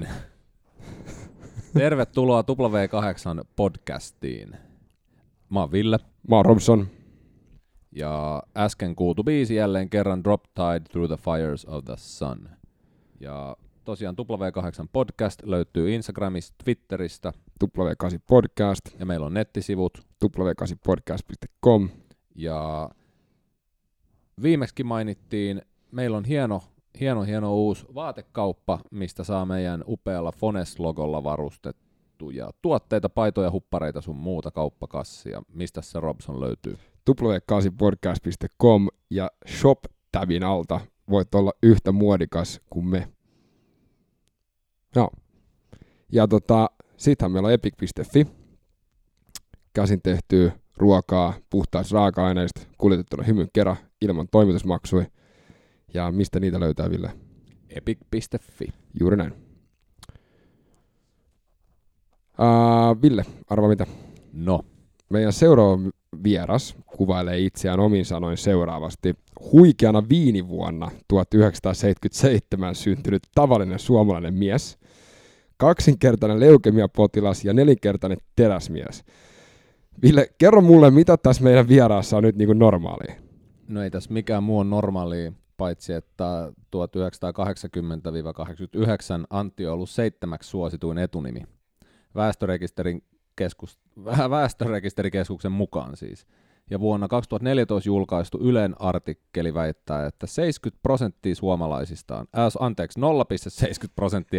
niin. Tervetuloa W8-podcastiin. Mä oon Ville. Mä oon Robson. Ja äsken kuultu biisi jälleen kerran Drop Tide Through the Fires of the Sun. Ja tosiaan W8-podcast löytyy Instagramista, Twitteristä. W8-podcast. Ja meillä on nettisivut. W8podcast.com. Ja viimeksi mainittiin, meillä on hieno uusi vaatekauppa, mistä saa meidän upealla Fones-logolla varustettuja tuotteita, paitoja, huppareita sun muuta kauppakassia. Mistä se Robson löytyy? w8podcast.com ja Shop-tabin alta voit olla yhtä muodikas kuin me. No. Ja sittenhän meillä on Epic.fi. Käsin tehtyä ruokaa, puhtaista raaka-aineista, kuljetettuna hymyn kera ilman toimitusmaksui. Ja mistä niitä löytää, Ville? Epic.fi. Juuri näin. Ville, arvaa mitä? No. Meidän seuraava vieras kuvailee itseään omin sanoin seuraavasti. Huikeana viinivuonna 1977 syntynyt tavallinen suomalainen mies, kaksinkertainen leukemiapotilas ja nelinkertainen teräsmies. Ville, kerro mulle, mitä tässä meidän vieraassa on nyt niin kuin normaalia? No ei tässä mikään muu on normaalia, paitsi että 1980-89 Antti on ollut 7. suosituin etunimi. Väestörekisterikeskuksen mukaan siis. Ja vuonna 2014 julkaistu Ylen artikkeli väittää, että 70% suomalaisista on,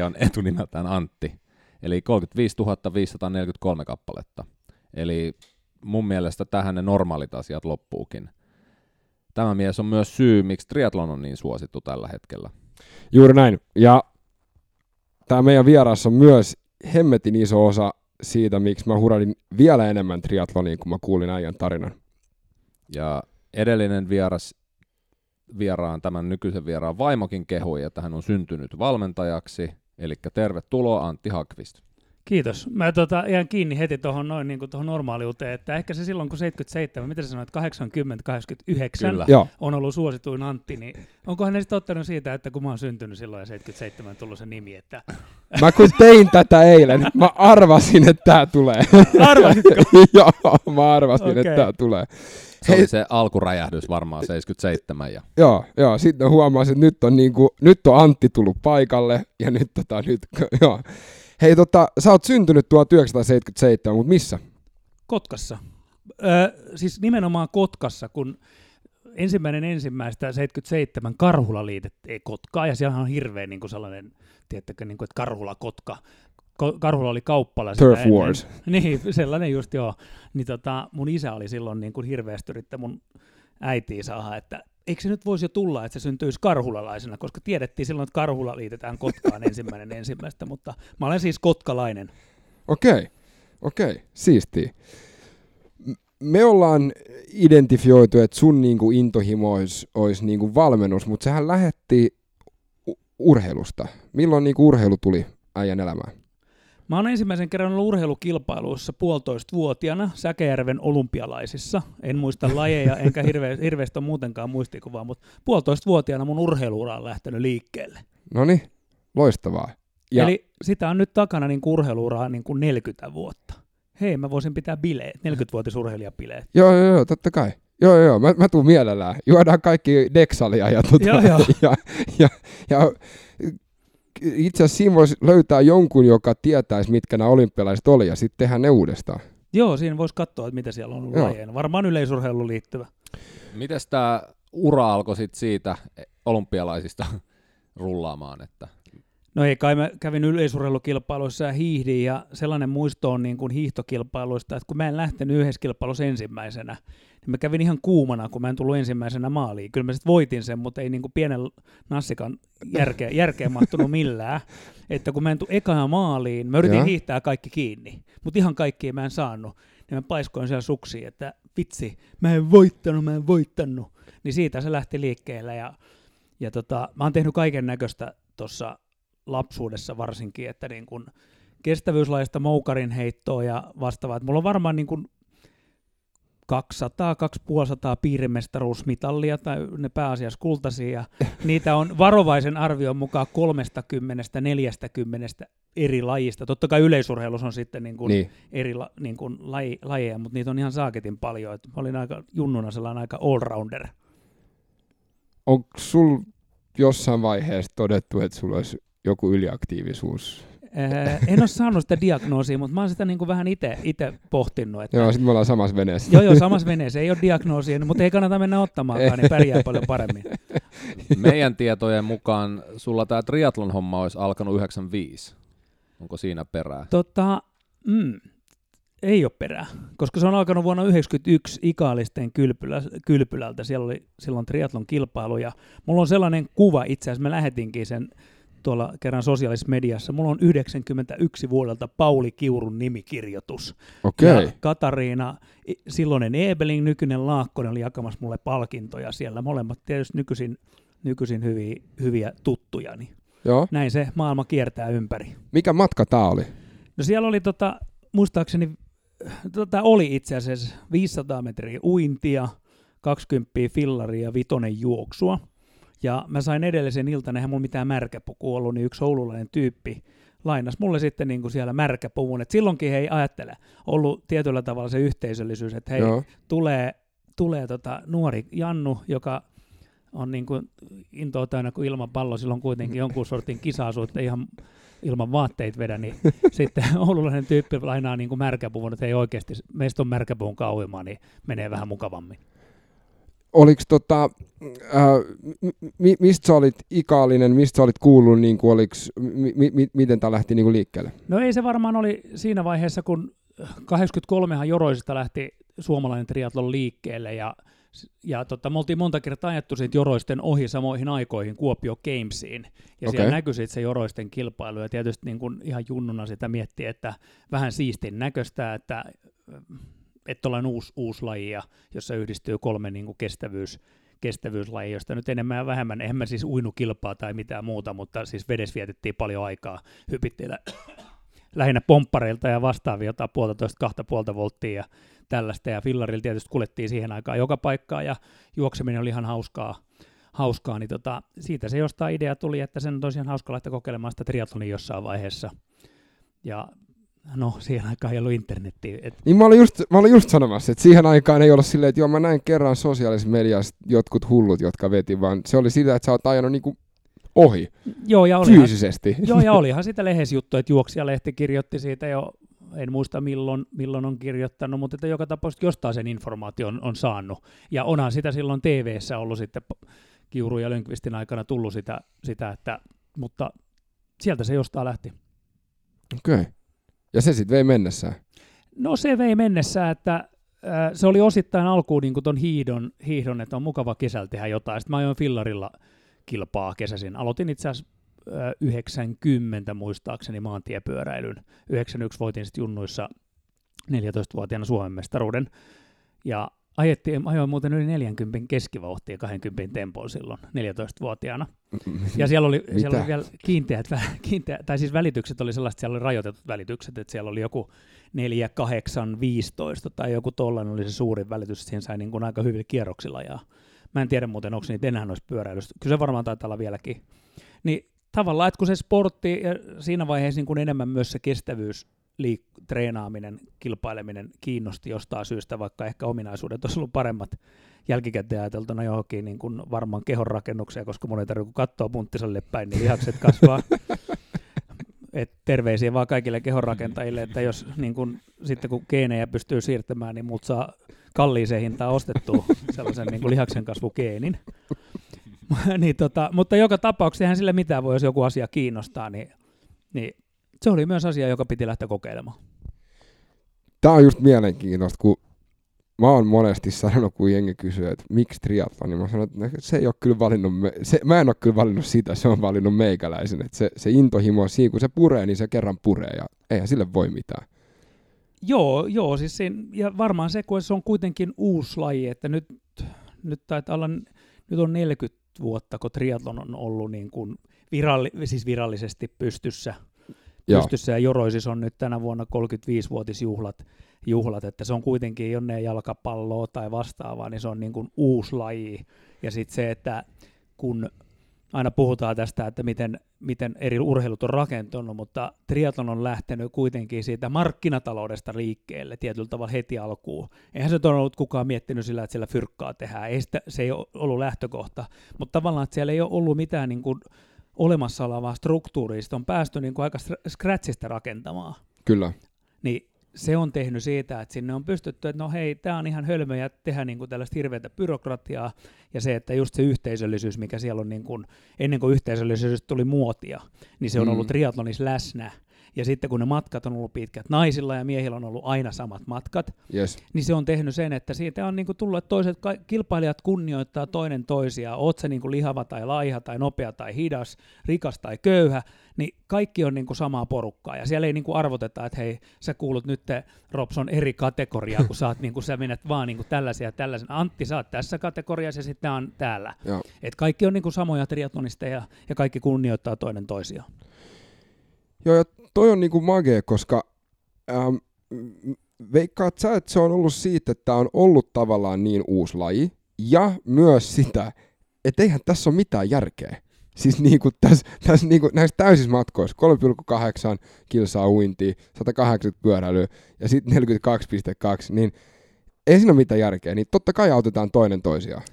0,70% on etunimeltään Antti, eli 35 543 kappaletta. Eli mun mielestä tähän ne normaalit asiat loppuukin. Tämä mies on myös syy, miksi triathlon on niin suosittu tällä hetkellä. Juuri näin. Ja tämä meidän vieras on myös hemmetin iso osa siitä, miksi mä hurailin vielä enemmän triathloniin, kun mä kuulin äijän tarinan. Ja edellinen vieraan, tämän nykyisen vieraan vaimokin kehui, että hän on syntynyt valmentajaksi. Eli tervetuloa Antti Hagqvist. Kiitos. Mä jään kiinni heti tuohon noin niin kuin tuohon normaaliuteen, että ehkä se silloin kun 77, mitä sä sanoit, 80, 89 kyllä on ollut suosituin Antti, niin onkohan ne sitten ottanut siitä, että kun mä oon syntynyt silloin ja 77 tullut se nimi, että... Mä kun tein tätä eilen, mä arvasin, että tää tulee. Arvasitko? Joo, mä arvasin, okay, että tää tulee. Se oli se alkuräjähdys varmaan 77. Ja... Joo, sitten huomasin, että nyt on Antti tullut paikalle ja nyt. Hei, sä oot syntynyt 1977, mutta missä? Kotkassa. Siis nimenomaan Kotkassa, kun 1.1.77 Karhula liitettiin Kotkaan, ja siellä on hirveä niin kuin sellainen, tiedättekö, niin kuin, että Karhula-Kotka. Karhula oli kauppala. Turf Wars. Niin, sellainen just, joo. Niin, mun isä oli silloin niin kuin hirveästi yrittänyt mun äitiä saada, että eikö se nyt voisi jo tulla, että se syntyisi karhulalaisena, koska tiedettiin silloin, että Karhula liitetään Kotkaan 1.1., mutta mä olen siis kotkalainen. Okei, siistiä. Me ollaan identifioitu, että sun niinku intohimo olisi niinku valmennus, mutta sehän lähetti urheilusta. Milloin niinku urheilu tuli äijän elämään? Mä oon ensimmäisen kerran ollut urheilukilpailuissa 1,5-vuotiaana Säkäjärven olympialaisissa. En muista lajeja, enkä hirveästi ole muutenkaan muistikuvaa, mutta 1,5-vuotiaana mun urheiluura on lähtenyt liikkeelle. Noniin, loistavaa. Ja... Eli sitä on nyt takana niin urheiluuraa niin 40 vuotta. Hei, mä voisin pitää bileet, 40-vuotisurheilijabileet. Joo, totta kai. Joo, mä tuun mielellään. Juodaan kaikki deksalia ja itse asiassa siinä voisi löytää jonkun, joka tietäisi, mitkä nämä olympialaiset oli, ja sitten tehdään ne uudestaan. Joo, siinä voisi katsoa, että mitä siellä on lajeina. Varmaan yleisurheiluun liittyvä. Mites tämä ura alkoi sitten siitä olympialaisista rullaamaan? Että... No ei kai, mä kävin yleisurheilukilpailuissa ja hiihdin, ja sellainen muisto on niin kuin hiihtokilpailuista, että kun mä en lähtenyt yhdessä kilpailussa ensimmäisenä, niin mä kävin ihan kuumana, kun mä en tullut ensimmäisenä maaliin. Kyllä mä sitten voitin sen, mutta ei niin kuin pienen nassikan järkeä mahtunut millään. Että kun mä en tullut ekaan maaliin, mä yritin hiihtää kaikki kiinni, mutta ihan kaikkia mä en saanut. Niin mä paiskoin siellä suksiin, että vitsi, mä en voittanut. Niin siitä se lähti liikkeelle, ja mä oon tehnyt kaiken näköistä tuossa lapsuudessa varsinkin, että niin kun kestävyyslajista moukarin heittoa ja vastaavaa. Mulla on varmaan niin kun 200-250 piirimestaruusmitalia, tai ne pääasiassa kultaisia, niitä on varovaisen arvion mukaan 30-40 eri lajista. Totta kai yleisurheilussa on sitten niin kuin eri niin kuin lajeja, mutta niitä on ihan saaketin paljon. Et mä olin aika junnuna sellainen aika allrounder. Onko sul jossain vaiheessa todettu, että sulla olisi joku yliaktiivisuus? En ole saanut sitä diagnoosia, mutta mä oon sitä niin kuin vähän itse pohtinut. Että joo, sitten me ollaan samassa veneessä. Joo, samassa veneessä. Ei ole diagnoosia, mutta ei kannata mennä ottamaankaan, niin pärjää paljon paremmin. Meidän tietojen mukaan sulla tämä triathlon-homma olisi alkanut 95. Onko siinä perää? Ei ole perää, koska se on alkanut vuonna 1991 Ikaalisten kylpylältä. Siellä oli silloin triathlon kilpailu, ja mulla on sellainen kuva itse asiassa, me lähetinkin sen tuolla kerran sosiaalisessa mediassa. Mulla on 91 vuodelta Pauli Kiurun nimikirjoitus. Okay. Ja Katariina, silloinen Ebeling, nykyinen Laakkonen, oli jakamassa mulle palkintoja siellä. Molemmat tietysti nykyisin hyviä tuttujani. Joo. Näin se maailma kiertää ympäri. Mikä matka tää oli? No siellä oli muistaakseni, oli itse asiassa 500 metriä uintia, 20 fillaria ja 5 juoksua. Ja mä sain edellisen iltana, eihän mulla mitään märkäpukua ollut, niin yksi oululainen tyyppi lainasi mulle sitten niin kuin siellä märkäpuvun. Et silloinkin he ei ajattele, ollut tietyllä tavalla se yhteisöllisyys, että hei, joo, tulee nuori Jannu, joka on niin kuin intoa täynnä kuin ilmapallo, silloin kuitenkin jonkun sortin kisasu, että ihan ilman vaatteita vedä, niin sitten oululainen tyyppi lainaa niin kuin märkäpuvun, että hei oikeasti, meistä on märkäpuvun kauimaa, niin menee vähän mukavammin. Oliko mistä sä olit Ikaalinen, mistä sä olit kuullut, niin kuin miten tämä lähti niin kuin liikkeelle? No ei se varmaan oli siinä vaiheessa, kun 83han Joroisista lähti suomalainen triathlon liikkeelle, ja me oltiin monta kertaa ajettu siitä Joroisten ohi samoihin aikoihin Kuopio Gamesiin, ja siellä näkyi se Joroisten kilpailu, ja tietysti niin kuin ihan junnuna sitä miettii, että vähän siistin näköistä, että tuollainen uusi laji, jossa yhdistyy kolme niin kuin kestävyyslajia, josta nyt enemmän ja vähemmän, eihän mä siis uinu kilpaa tai mitään muuta, mutta siis vedessä vietettiin paljon aikaa, hypittiin lähinnä pomppareilta ja vastaavia, jotain 1,5-2,5 volttia ja tällaista, ja fillarilla tietysti kuljettiin siihen aikaan joka paikkaan, ja juokseminen oli ihan hauskaa niin siitä se jostain idea tuli, että sen on tosiaan hauska laittaa kokeilemaan sitä triathlonia jossain vaiheessa, ja no, siihen aikaan ei ollut internettiä. Niin mä olin just sanomassa, että siihen aikaan ei ollut silleen, että joo, mä näin kerran sosiaalisessa mediassa jotkut hullut, jotka veti, vaan se oli sitä, että sä oot ajanut niinku ohi, joo, ja olihan, fyysisesti. Joo, ja olihan sitä lehdesjuttu, että Juoksijalehti kirjoitti siitä jo, en muista milloin on kirjoittanut, mutta että joka tapauksessa jostain sen informaation on saanut. Ja onhan sitä silloin TV:ssä ollut sitten Kiuru ja Lönnqvistin aikana tullut sitä että, mutta sieltä se jostain lähti. Okei. Okay. Ja se sitten vei mennessään? No se vei mennessään, että se oli osittain alkuun niin kuin ton hiihdon, että on mukava kesällä tehdä jotain. Sitten mä ajoin fillarilla kilpaa kesäisin. Aloitin itse asiassa 90 muistaakseni maantiepyöräilyn. 91 voitin sitten junnuissa 14-vuotiaana Suomen mestaruuden. Ja ajoin muuten yli 40 keskivauhtia 20 tempoon silloin 14-vuotiaana. Ja siellä oli vielä kiinteät, tai siis välitykset oli sellaiset, siellä oli rajoitetut välitykset, että siellä oli joku 4, 8, 15 tai joku tollainen oli se suurin välitys, että siihen sai niin kuin aika hyvillä kierroksilla ajaa. Mä en tiedä muuten, onko niitä enää noissa pyöräilyssä. Kyllä se varmaan taitaa olla vieläkin. Niin tavallaan, että kun se sportti ja siinä vaiheessa niin kuin enemmän myös se kestävyys, treenaaminen, kilpaileminen kiinnosti jostain syystä, vaikka ehkä ominaisuudet olisi ollut paremmat jälkikäteen ajateltuna johonkin niin kuin varmaan kehonrakennukseen, koska mun ei tarvitse kun katsoa punttisalille päin, niin lihakset kasvaa. Et terveisiä vaan kaikille kehonrakentajille, että jos niin kun, sitten kun geenejä pystyy siirtämään, niin mut saa kalliiseen hintaan ostettua sellaisen niin kuin lihaksen kasvugeenin. Niin, mutta joka tapauksessa eihän sille mitään voi, jos joku asia kiinnostaa, niin se oli myös asia, joka piti lähteä kokeilemaan. Tämä on just mielenkiintoista, kun mä oon monesti sanonut, kun jengi kysyy, että miksi triathlon, niin mä sanon, että mä en ole kyllä valinnut sitä, se on valinnut meikäläisen. Että se intohimo siinä, kun se puree, niin se kerran puree ja eihän sille voi mitään. Joo, siis siinä, ja varmaan se, kun se on kuitenkin uusi laji, että nyt taitaa olla, nyt on 40 vuotta, kun triathlon on ollut niin kuin siis virallisesti pystyssä. pystyssä ja Joroisissa on nyt tänä vuonna 35-vuotisjuhlat, että se on kuitenkin jonneen jalkapalloa tai vastaavaa, niin se on niin kuin uusi laji. Ja sitten se, että kun aina puhutaan tästä, että miten eri urheilut on rakentunut, mutta triathlon on lähtenyt kuitenkin siitä markkinataloudesta liikkeelle tietyllä tavalla heti alkuun. Eihän se ole ollut kukaan miettinyt sillä, että siellä fyrkkaa tehdään. Se ei ollut lähtökohta, mutta tavallaan että siellä ei ole ollut mitään niin kuin olemassa olevaa struktuurista, on päästy niin kuin aika scratchista rakentamaan. Kyllä. Niin se on tehnyt siitä, että sinne on pystytty, että no hei, tämä on ihan hölmöjä tehdä niin kuin tällaista hirveätä byrokratiaa, ja se, että just se yhteisöllisyys, mikä siellä on, niin kuin, ennen kuin yhteisöllisyys tuli muotia, niin se on ollut triathlonissa läsnä, ja sitten kun ne matkat on ollut pitkät, naisilla ja miehillä on ollut aina samat matkat, niin se on tehnyt sen, että siitä on niin kuin tullut, että toiset kilpailijat kunnioittaa toinen toisiaan, oot se niin kuin lihava tai laiha tai nopea tai hidas, rikas tai köyhä, niin kaikki on niin kuin samaa porukkaa, ja siellä ei niin kuin arvoteta, että hei, sä kuulut nyt Robson eri kategoriaa, kun sä menet vaan niin kuin tällaisia ja tällaisen. Antti, sä oot tässä kategoriassa ja sitten on täällä. Et kaikki on niin kuin samoja triatlonisteja ja kaikki kunnioittaa toinen toisiaan. Joo, ja toi on niinku magee, koska veikkaat sä, että se on ollut siitä, että tää on ollut tavallaan niin uusi laji, ja myös sitä, että eihän tässä ole mitään järkeä. Siis niinku tässä niinku näissä täysissä matkoissa 3,8 kilsaa uintia, 180 pyöräilyä ja sitten 42,2, niin ei siinä ole mitään järkeä, niin totta kai autetaan toinen toisiaan.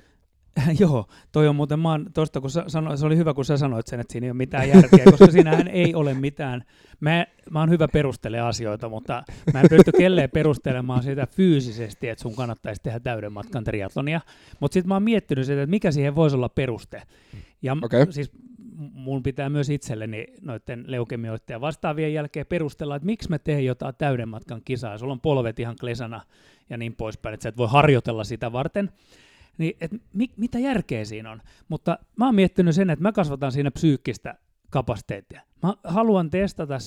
Joo, toi on muuten, tosta kun sanoin, se oli hyvä kun sä sanoit sen, että siinä ei ole mitään järkeä, koska siinähän ei ole mitään, mä oon hyvä perustelemaan asioita, mutta mä en pysty kelleen perustelemaan sitä fyysisesti, että sun kannattaisi tehdä täyden matkan triathlonia, mutta sit mä oon miettinyt sitä, että mikä siihen voisi olla peruste, ja siis mun pitää myös itselleni noiden leukemioiden ja vastaavien jälkeen perustella, että miksi mä teen jotain täyden matkan kisaa, sulla on polvet ihan klesana ja niin poispäin, että sä et voi harjoitella sitä varten. Niin, että mitä järkeä siinä on? Mutta mä oon miettinyt sen, että mä kasvatan siinä psyykkistä kapasiteettia. Mä haluan testata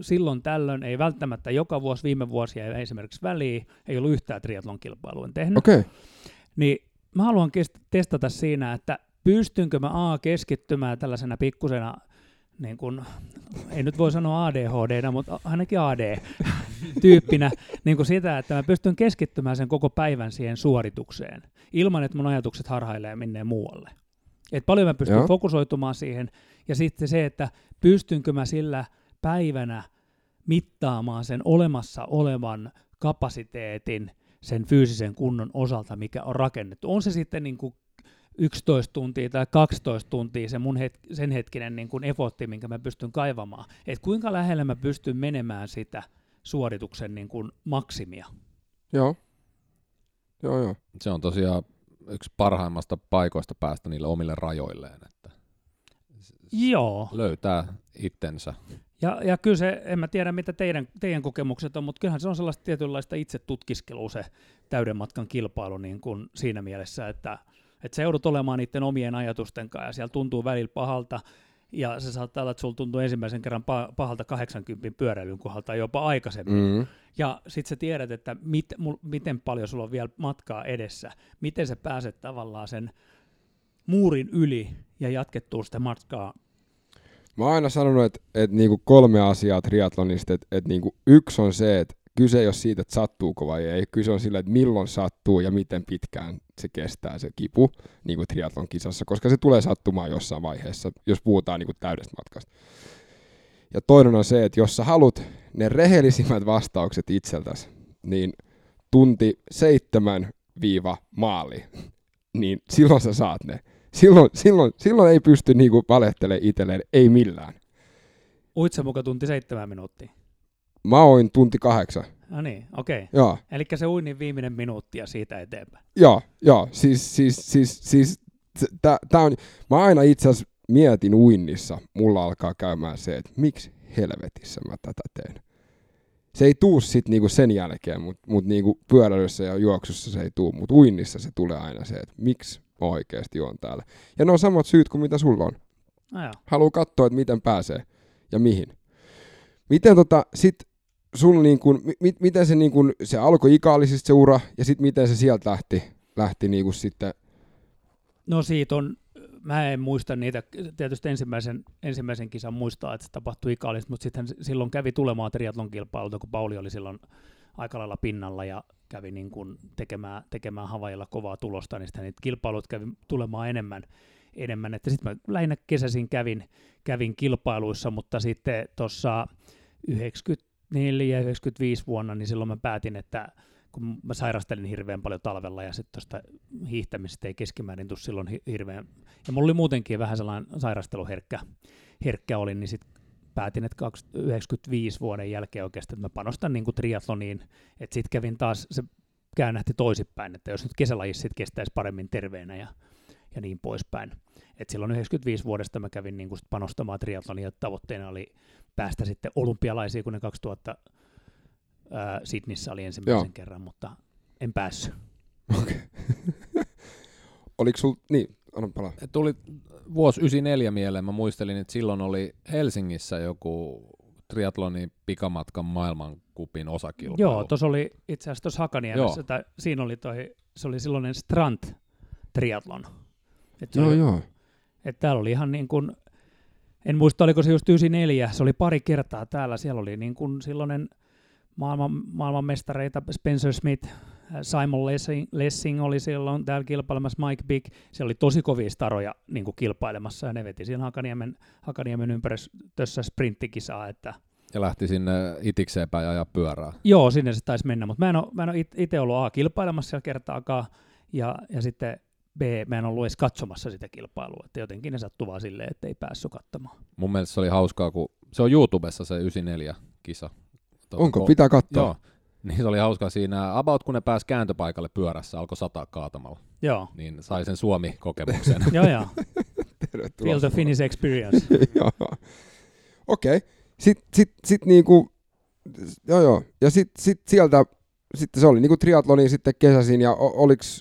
silloin tällöin, ei välttämättä joka vuosi, viime vuosia ei esimerkiksi väliin, ei ollut yhtään triathlon kilpailua tehnyt. Okay. Niin mä haluan testata siinä, että pystynkö mä keskittymään tällaisena pikkusena, niin kun, ei nyt voi sanoa ADHD, mutta ainakin AD-tyyppinä, niin kun sitä, että mä pystyn keskittymään sen koko päivän siihen suoritukseen, ilman että mun ajatukset harhailee minne muualle. Et paljon mä pystyn fokusoitumaan siihen, ja sitten se, että pystynkö mä sillä päivänä mittaamaan sen olemassa olevan kapasiteetin sen fyysisen kunnon osalta, mikä on rakennettu. On se sitten niin kuin 11 tuntia tai 12 tuntia se mun sen hetkinen niin kuin efortti, minkä mä pystyn kaivamaan. Et kuinka lähellä mä pystyn menemään sitä suorituksen niin kuin maksimia. Joo. Se on tosiaan yksi parhaimmasta paikoista päästä niille omille rajoilleen, että löytää itsensä. Ja kyllä se, en mä tiedä mitä teidän kokemukset on, mutta kyllähän se on sellaista tietynlaista itse tutkiskelua se täyden matkan kilpailu niin kuin siinä mielessä, että sä joudut olemaan niiden omien ajatusten kanssa, ja siellä tuntuu välillä pahalta, ja se saattaa olla, että sulla tuntuu ensimmäisen kerran pahalta 80 pyöräilyn kohdalta jopa aikaisemmin. Ja sit sä tiedät, että miten paljon sulla on vielä matkaa edessä, miten sä pääset tavallaan sen muurin yli ja jatkettuu sitä matkaa. Mä oon aina sanonut, että niinku kolme asiaa triathlonista, että niinku yksi on se, että kyse ei ole siitä, että sattuuko vai ei. Kyse on sillä, että milloin sattuu ja miten pitkään se kestää se kipu niin kuin triathlon kisassa, koska se tulee sattumaan jossain vaiheessa, jos puhutaan niin kuin täydestä matkasta. Ja toinen on se, että jos sä haluat ne rehellisimmät vastaukset itseltäsi, niin 1:07 niin silloin sä saat ne. Silloin ei pysty niin kuin valehtelemaan itselleen, ei millään. Uitsa muka 1:07. Mä oin 1:08. No niin, okei. Okay. Elikkä se uinnin viimeinen minuutti ja siitä eteenpäin. Joo. Siis tää on, mä aina itse asiassa mietin uinnissa, mulla alkaa käymään se, että miksi helvetissä mä tätä teen. Se ei tuu sit niinku sen jälkeen, mut niinku pyöräilyssä ja juoksussa se ei tuu, mut uinnissa se tulee aina se, että miksi mä oikeesti oon täällä. Ja ne on samat syyt kuin mitä sulla on. Haluu katsoa, että miten pääsee ja mihin. Miten sit sun miten se se alkoi Ikaalisista se ura ja sitten miten se sieltä lähti niinku sitten? No siitä on mä en muista niitä, tietysti ensimmäisen kisan muistaa, että se tapahtui Ikaalista, mutta sitten silloin kävi tulemaan triathlon kilpailulta, kun Pauli oli silloin aika lailla pinnalla ja kävi niin kuin tekemään Havaijilla kovaa tulosta, niin sitten niitä kilpailut kävi tulemaan enemmän. Että sitten mä lähinnä kesäisin kävin kilpailuissa, mutta sitten tuossa 94-95 vuonna, niin silloin mä päätin, että kun mä sairastelin hirveän paljon talvella ja sitten tuosta hiihtämisestä ei keskimäärin tule silloin hirveän, ja mulla oli muutenkin vähän sellainen sairasteluherkkä olin, niin sitten päätin, että 95 vuoden jälkeen oikeastaan, että mä panostan niin kuin triathloniin, että sitten kävin taas, se käännähti toisinpäin, että jos nyt kesälajissa sitten kestäisi paremmin terveenä ja niin poispäin. Et silloin 95 vuodesta mä kävin niin kuin sit panostamaan triathlonia, että tavoitteena oli päästä sitten olympialaisiin, kun ne 2000 Sydneyssä oli ensimmäisen kerran, mutta en päässyt. Okay. Oliko sulla, niin, anna palaa. Tuli vuosi 94 mieleen, mä muistelin, että silloin oli Helsingissä joku triathlonin pikamatkan maailmankupin osakilpailu. Joo, tuossa oli itse asiassa tuossa Hakaniemessä, tai siinä oli toi, se oli silloinen Strand triathlon. Että täällä oli ihan niin kuin, en muista oliko se just 94, se oli pari kertaa täällä, siellä oli niin kuin silloinen maailmanmestareita, Spencer Smith, Simon Lessing oli silloin täällä kilpailemassa, Mike Big, siellä oli tosi kovia staroja niin kuin kilpailemassa, ja ne veti siinä Hakaniemen ympäristössä sprinttikisaa. Että ja lähti sinne itikseen päin ajaa pyörää. Joo, sinne se taisi mennä, mutta mä en ole itse ollut A kilpailemassa siellä kertaakaan, ja sitten B, mä en ollut edes katsomassa sitä kilpailua, että jotenkin ne sattuu vaan silleen, että ei päässyt katsomaan. Mun mielestä se oli hauskaa, kun se on YouTubessa se 94-kisa. Onko? Pitää katsoa. Joo. Niin se oli hauskaa siinä. About kun ne pääsi kääntöpaikalle pyörässä, alkoi sataa kaatamalla. Joo. Niin sai sen Suomi-kokemuksen. Joo. Feel the Finnish experience. Okei. Sitten niinku, joo. Ja sitten sieltä, sitten se oli niinku triatloni sitten kesäisin, ja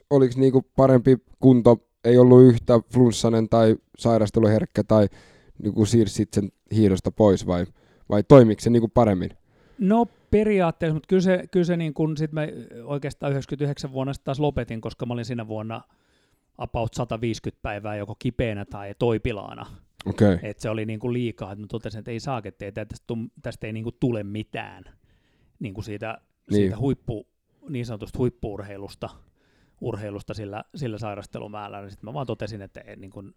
oliks niinku parempi kunto, ei ollut yhtä flunssainen tai sairasteluherkkä, tai niinku siirsit sen hiidosta pois, vai toimiko se niinku paremmin? No periaatteessa, mutta kyllä se niin kuin sit mä oikeastaan 99 vuonna taas lopetin, koska mä olin siinä vuonna about 150 päivää joko kipeänä tai toipilaana. Okay. Että se oli niin kuin liikaa, että mä totesin, että ei saaketta, että tästä ei niin kuin tule mitään niin kuin siitä niin sanotusta huippu-urheilusta sillä sairastelumäärällä. Sitten mä vaan totesin, että niin kuin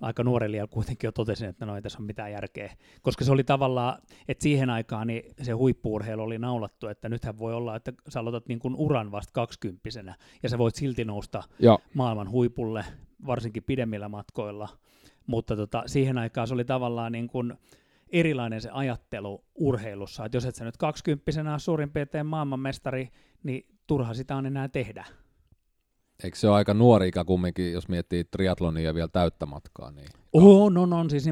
aika nuorella kuitenkin jo totesin, että no ei tässä ole mitään järkeä, koska se oli tavallaan, että siihen aikaan niin se huippu-urheilu oli naulattu, että nythän voi olla, että sä aloitat niin kuin uran vasta 20-vuotiaana ja sä voit silti nousta maailman huipulle, varsinkin pidemmillä matkoilla, mutta siihen aikaan se oli tavallaan niin kuin erilainen se ajattelu urheilussa, että jos et sä nyt 20-vuotiaana ole suurin piirtein maailmanmestari, niin turha sitä on enää tehdä. Eikö se ole aika nuori ikä kumminkin, jos miettii triathlonia vielä täyttä matkaa? Niin. On, siis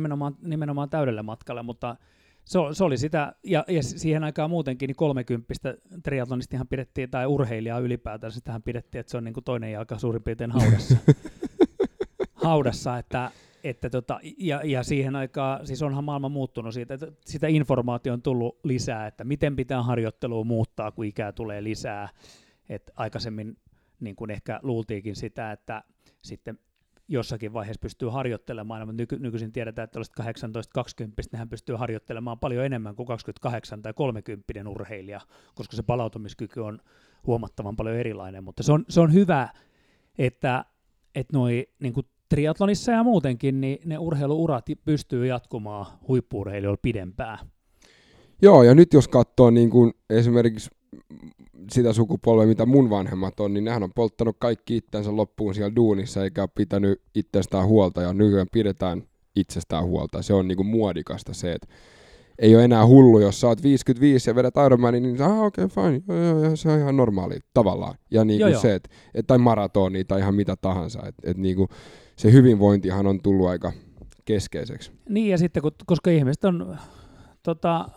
nimenomaan täydellä matkalla, mutta se oli sitä, ja siihen aikaan muutenkin niin 30 triathlonistihan pidettiin, tai urheilijaa ylipäätään, sitähän pidettiin, että se on niin kuin toinen jalka suurin piirtein haudassa, että ja siihen aikaan, siis onhan maailma muuttunut siitä, että sitä informaatiota on tullut lisää, että miten pitää harjoittelua muuttaa, kun ikää tulee lisää, että aikaisemmin niin kuin ehkä luultiinkin sitä, että sitten jossakin vaiheessa pystyy harjoittelemaan, mutta nykyisin tiedetään, että tällaiset 18-20, nehän pystyy harjoittelemaan paljon enemmän kuin 28 tai 30 urheilija, koska se palautumiskyky on huomattavan paljon erilainen, mutta se on hyvä, että noi, niin kuin triathlonissa ja muutenkin, niin ne urheiluurat pystyy jatkumaan huippu-urheilijoilla pidempään. Joo, ja nyt jos katsoo niin kuin esimerkiksi sitä sukupolvea, mitä mun vanhemmat on, niin nehän on polttanut kaikki itsensä loppuun siellä duunissa, eikä pitänyt itsestään huolta, ja nykyään pidetään itsestään huolta. Se on niinku muodikasta se, että ei ole enää hullu, jos sä oot 55 ja vedät Ironmanin, niin okei, fine, joo, se on ihan normaali tavallaan. Ja niinku se, että tai maratoni tai ihan mitä tahansa, että niinku se hyvinvointihan on tullut aika keskeiseksi. Niin, ja sitten koska ihmiset on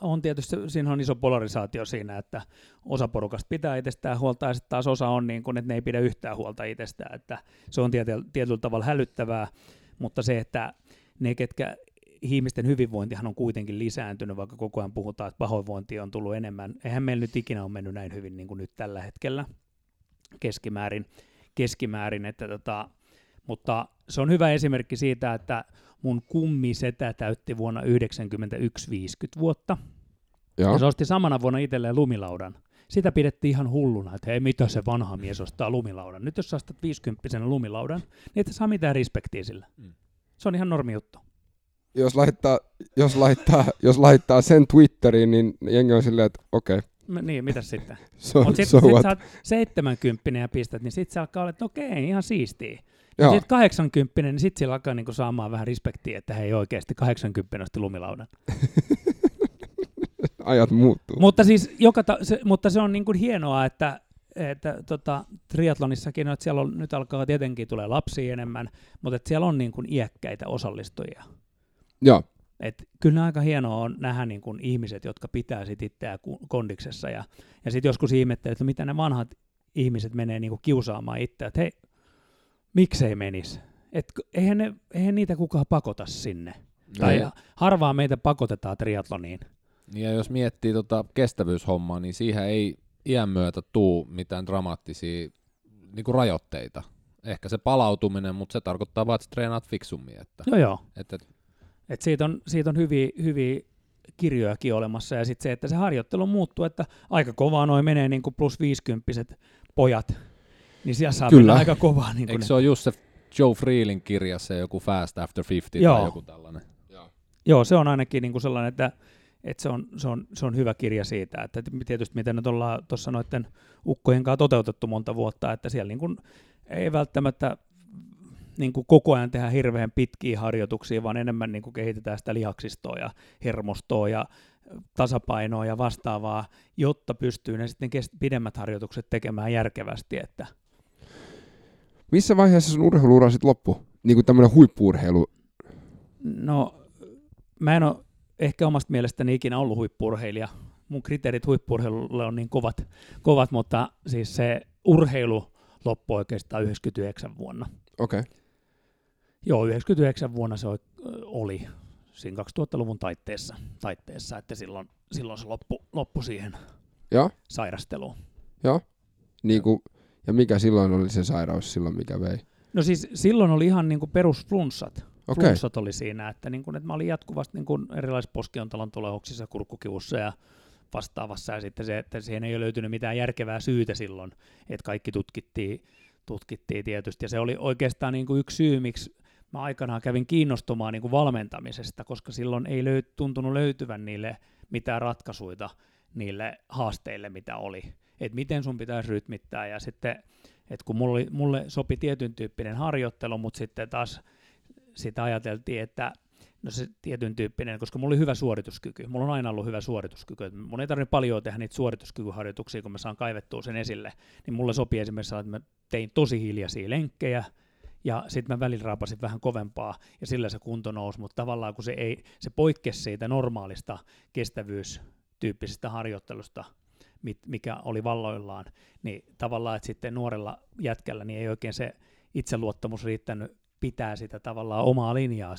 on tietysti, siinä on iso polarisaatio siinä, että osa porukasta pitää itsestään huolta, ja sitten taas osa on niin kuin, että ne ei pidä yhtään huolta itsestään, että se on tietyllä tavalla hälyttävää, mutta se, että ne ketkä, ihmisten hyvinvointihan on kuitenkin lisääntynyt, vaikka koko ajan puhutaan, että pahoinvointia on tullut enemmän, eihän meillä nyt ikinä ole mennyt näin hyvin niin kuin nyt tällä hetkellä keskimäärin, että Mutta se on hyvä esimerkki siitä, että mun kummisetä täytti vuonna 1991 50 vuotta. Ja se osti samana vuonna itselleen lumilaudan. Sitä pidettiin ihan hulluna, että hei, mitä se vanha mies ostaa lumilaudan. Nyt jos sä ostat 50-vuotiaana lumilaudan, niin et saa mitään respektiä sillä. Se on ihan normi juttu. Jos laittaa sen Twitteriin, niin jengi on silleen, että okei. Niin, mitäs sitten? Mutta sit sä oot 70 ja pistät, niin sit sä alkaa olla, että okei, ihan siistiä. Ja sit 80, niin sit sillä alkaa niinku saamaan vähän respektiä, että hei oikeesti 80 osti lumilaudan. Ajat muuttuu. Mutta siis se on niin kuin hienoa, että triathlonissakin, että siellä on, nyt alkaa tietenkin tulee lapsia enemmän, mutta että siellä on niin kuin iäkkäitä osallistujia. Joo. Et kyllä aika hienoa on nähdä niin kuin ihmiset, jotka pitää sit itseään kondiksessa ja sitten joskus ihmettelee, että mitä ne vanhat ihmiset menee niin kuin kiusaamaan itseään, että hei, miksei menisi? Eihän niitä kukaan pakota sinne. No, tai harvaa meitä pakotetaan triathloniin. Ja jos miettii kestävyyshommaa, niin siihen ei iän myötä tule mitään dramaattisia niinku rajoitteita. Ehkä se palautuminen, mutta se tarkoittaa vaan, että sä treenaat fiksummin. Et siitä on hyviä kirjojakin olemassa. Ja sitten se, että se harjoittelu muuttuu, että aika kovaa noin menee niin kuin plus 50-vuotiaat pojat. Niin siellä saa mennä aika kovaa. Niin eikö se ole just se Joe Freelin kirja, se joku Fast After 50 tai joku tällainen? Joo, se on ainakin niin kuin sellainen, että se on hyvä kirja siitä, että tietysti miten nyt ollaan tuossa noiden ukkojen kanssa toteutettu monta vuotta, että siellä niin kuin ei välttämättä niin kuin koko ajan tehdä hirveän pitkiä harjoituksia, vaan enemmän niin kuin kehitetään sitä lihaksistoa ja hermostoa ja tasapainoa ja vastaavaa, jotta pystyy ne sitten pidemmät harjoitukset tekemään järkevästi. Että missä vaiheessa sun urheiluura sitten loppui? Niin kuin tämmöinen huippu-urheilu? No, mä en ole ehkä omasta mielestäni ikinä ollut huippu-urheilija. Mun kriteerit huippu-urheilulle on niin kovat, mutta siis se urheilu loppui oikeastaan 99 vuonna. Okei. Okay. Joo, 99 vuonna se oli siinä 2000-luvun taitteessa että silloin se loppui siihen sairasteluun. Joo. Niinku, ja mikä silloin oli se sairaus, silloin mikä vei? No siis silloin oli ihan niinku perusflunssat. Okay. Flunssat oli siinä, että, niin kun, että mä olin jatkuvasti niin kun erilaisissa poskiontalon tulehoksissa, kurkkukivussa ja vastaavassa. Ja sitten se, että siihen ei ole löytynyt mitään järkevää syytä silloin, että kaikki tutkittiin tietysti. Ja se oli oikeastaan niin kuin yksi syy, miksi mä aikanaan kävin kiinnostumaan niin kuin valmentamisesta, koska silloin ei tuntunut löytyvän niille mitään ratkaisuja niille haasteille, mitä oli. Että miten sun pitäisi rytmittää. Ja sitten, että kun mulle sopi tietyn tyyppinen harjoittelu, mutta sitten taas sitä ajateltiin, että no se tietyn tyyppinen, koska mulla oli hyvä suorituskyky. Mulla on aina ollut hyvä suorituskyky. Mun ei tarvitse paljon tehdä niitä suorituskykyharjoituksia, kun mä saan kaivettua sen esille. Niin mulle sopii esimerkiksi, että mä tein tosi hiljaisia lenkkejä ja sitten mä välillä raapasin vähän kovempaa ja sillä se kunto nousi. Mutta tavallaan kun se poikkesi siitä normaalista kestävyystyyppisestä harjoittelusta, mikä oli valloillaan, niin tavallaan, että sitten nuorella jätkällä niin ei oikein se itseluottamus riittänyt pitää sitä tavallaan omaa linjaa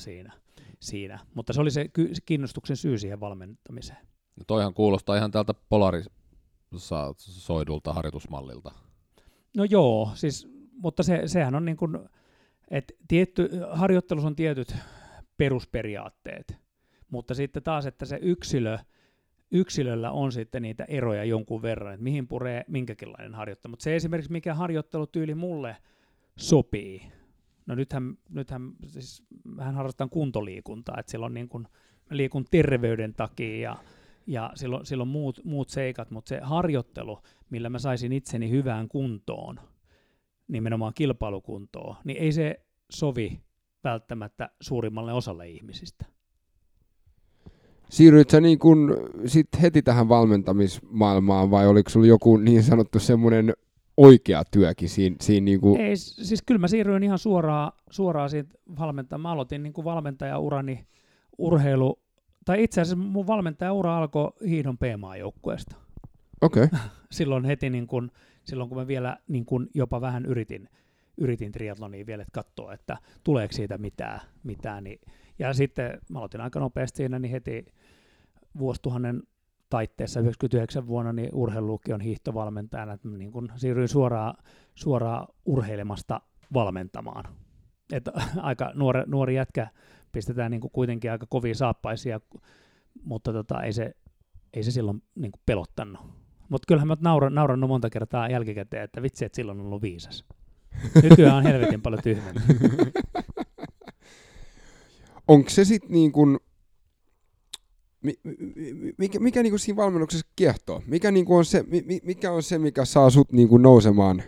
siinä. Mutta se oli se kiinnostuksen syy siihen valmentamiseen. No toihan kuulostaa ihan tältä polarisoidulta harjoitusmallilta. No joo, siis, mutta sehän on niin kuin, että harjoittelussa on tietyt perusperiaatteet, mutta sitten taas, että se yksilöllä on sitten niitä eroja jonkun verran, että mihin puree minkäkinlainen harjoittelu. Mutta se esimerkiksi, mikä harjoittelutyyli mulle sopii. No nythän siis mähän harrastan kuntoliikuntaa, että silloin niin kuin liikun terveyden takia ja silloin muut seikat, mutta se harjoittelu, millä mä saisin itseni hyvään kuntoon, nimenomaan kilpailukuntoon, niin ei se sovi välttämättä suurimmalle osalle ihmisistä. Siirryit sä niin kun sit heti tähän valmentamismaailmaan vai oliko sulla joku niin sanottu semmoinen oikea työkin siinä niinku. Ei, siis kyllä mä siirryin ihan suoraan siitä valmentamaan. Mä aloitin niinku valmentajaurani urheilu, tai itse asiassa mun valmentajaura alkoi hiihdon P-maajoukkueesta. Okei. Okay. Silloin heti kun mä vielä jopa vähän yritin triathlonia vielä, että katsoa, että tuleeko siitä mitään. Niin. Ja sitten mä aloitin aika nopeasti siinä, niin heti vuosituhannen taitteessa 99 vuonna niin urheilukin on hiihtovalmentajana, että niin kun siirryin suoraan urheilemasta valmentamaan. että aika nuori jätkä pistetään niin kuin kuitenkin aika kovia saappaisia, mutta ei se silloin niin kuin pelottanut. Mutta kyllähän mä naurannut monta kertaa jälkikäteen, että vitsi, että silloin on ollut viisas. Nykyään on helvetin paljon tyhmempi. Onko se sitten niin kuin, mikä niin kuin siinä valmennuksessa kiehtoo? Mikä, niin kuin on se, mikä saa sut niin kuin nousemaan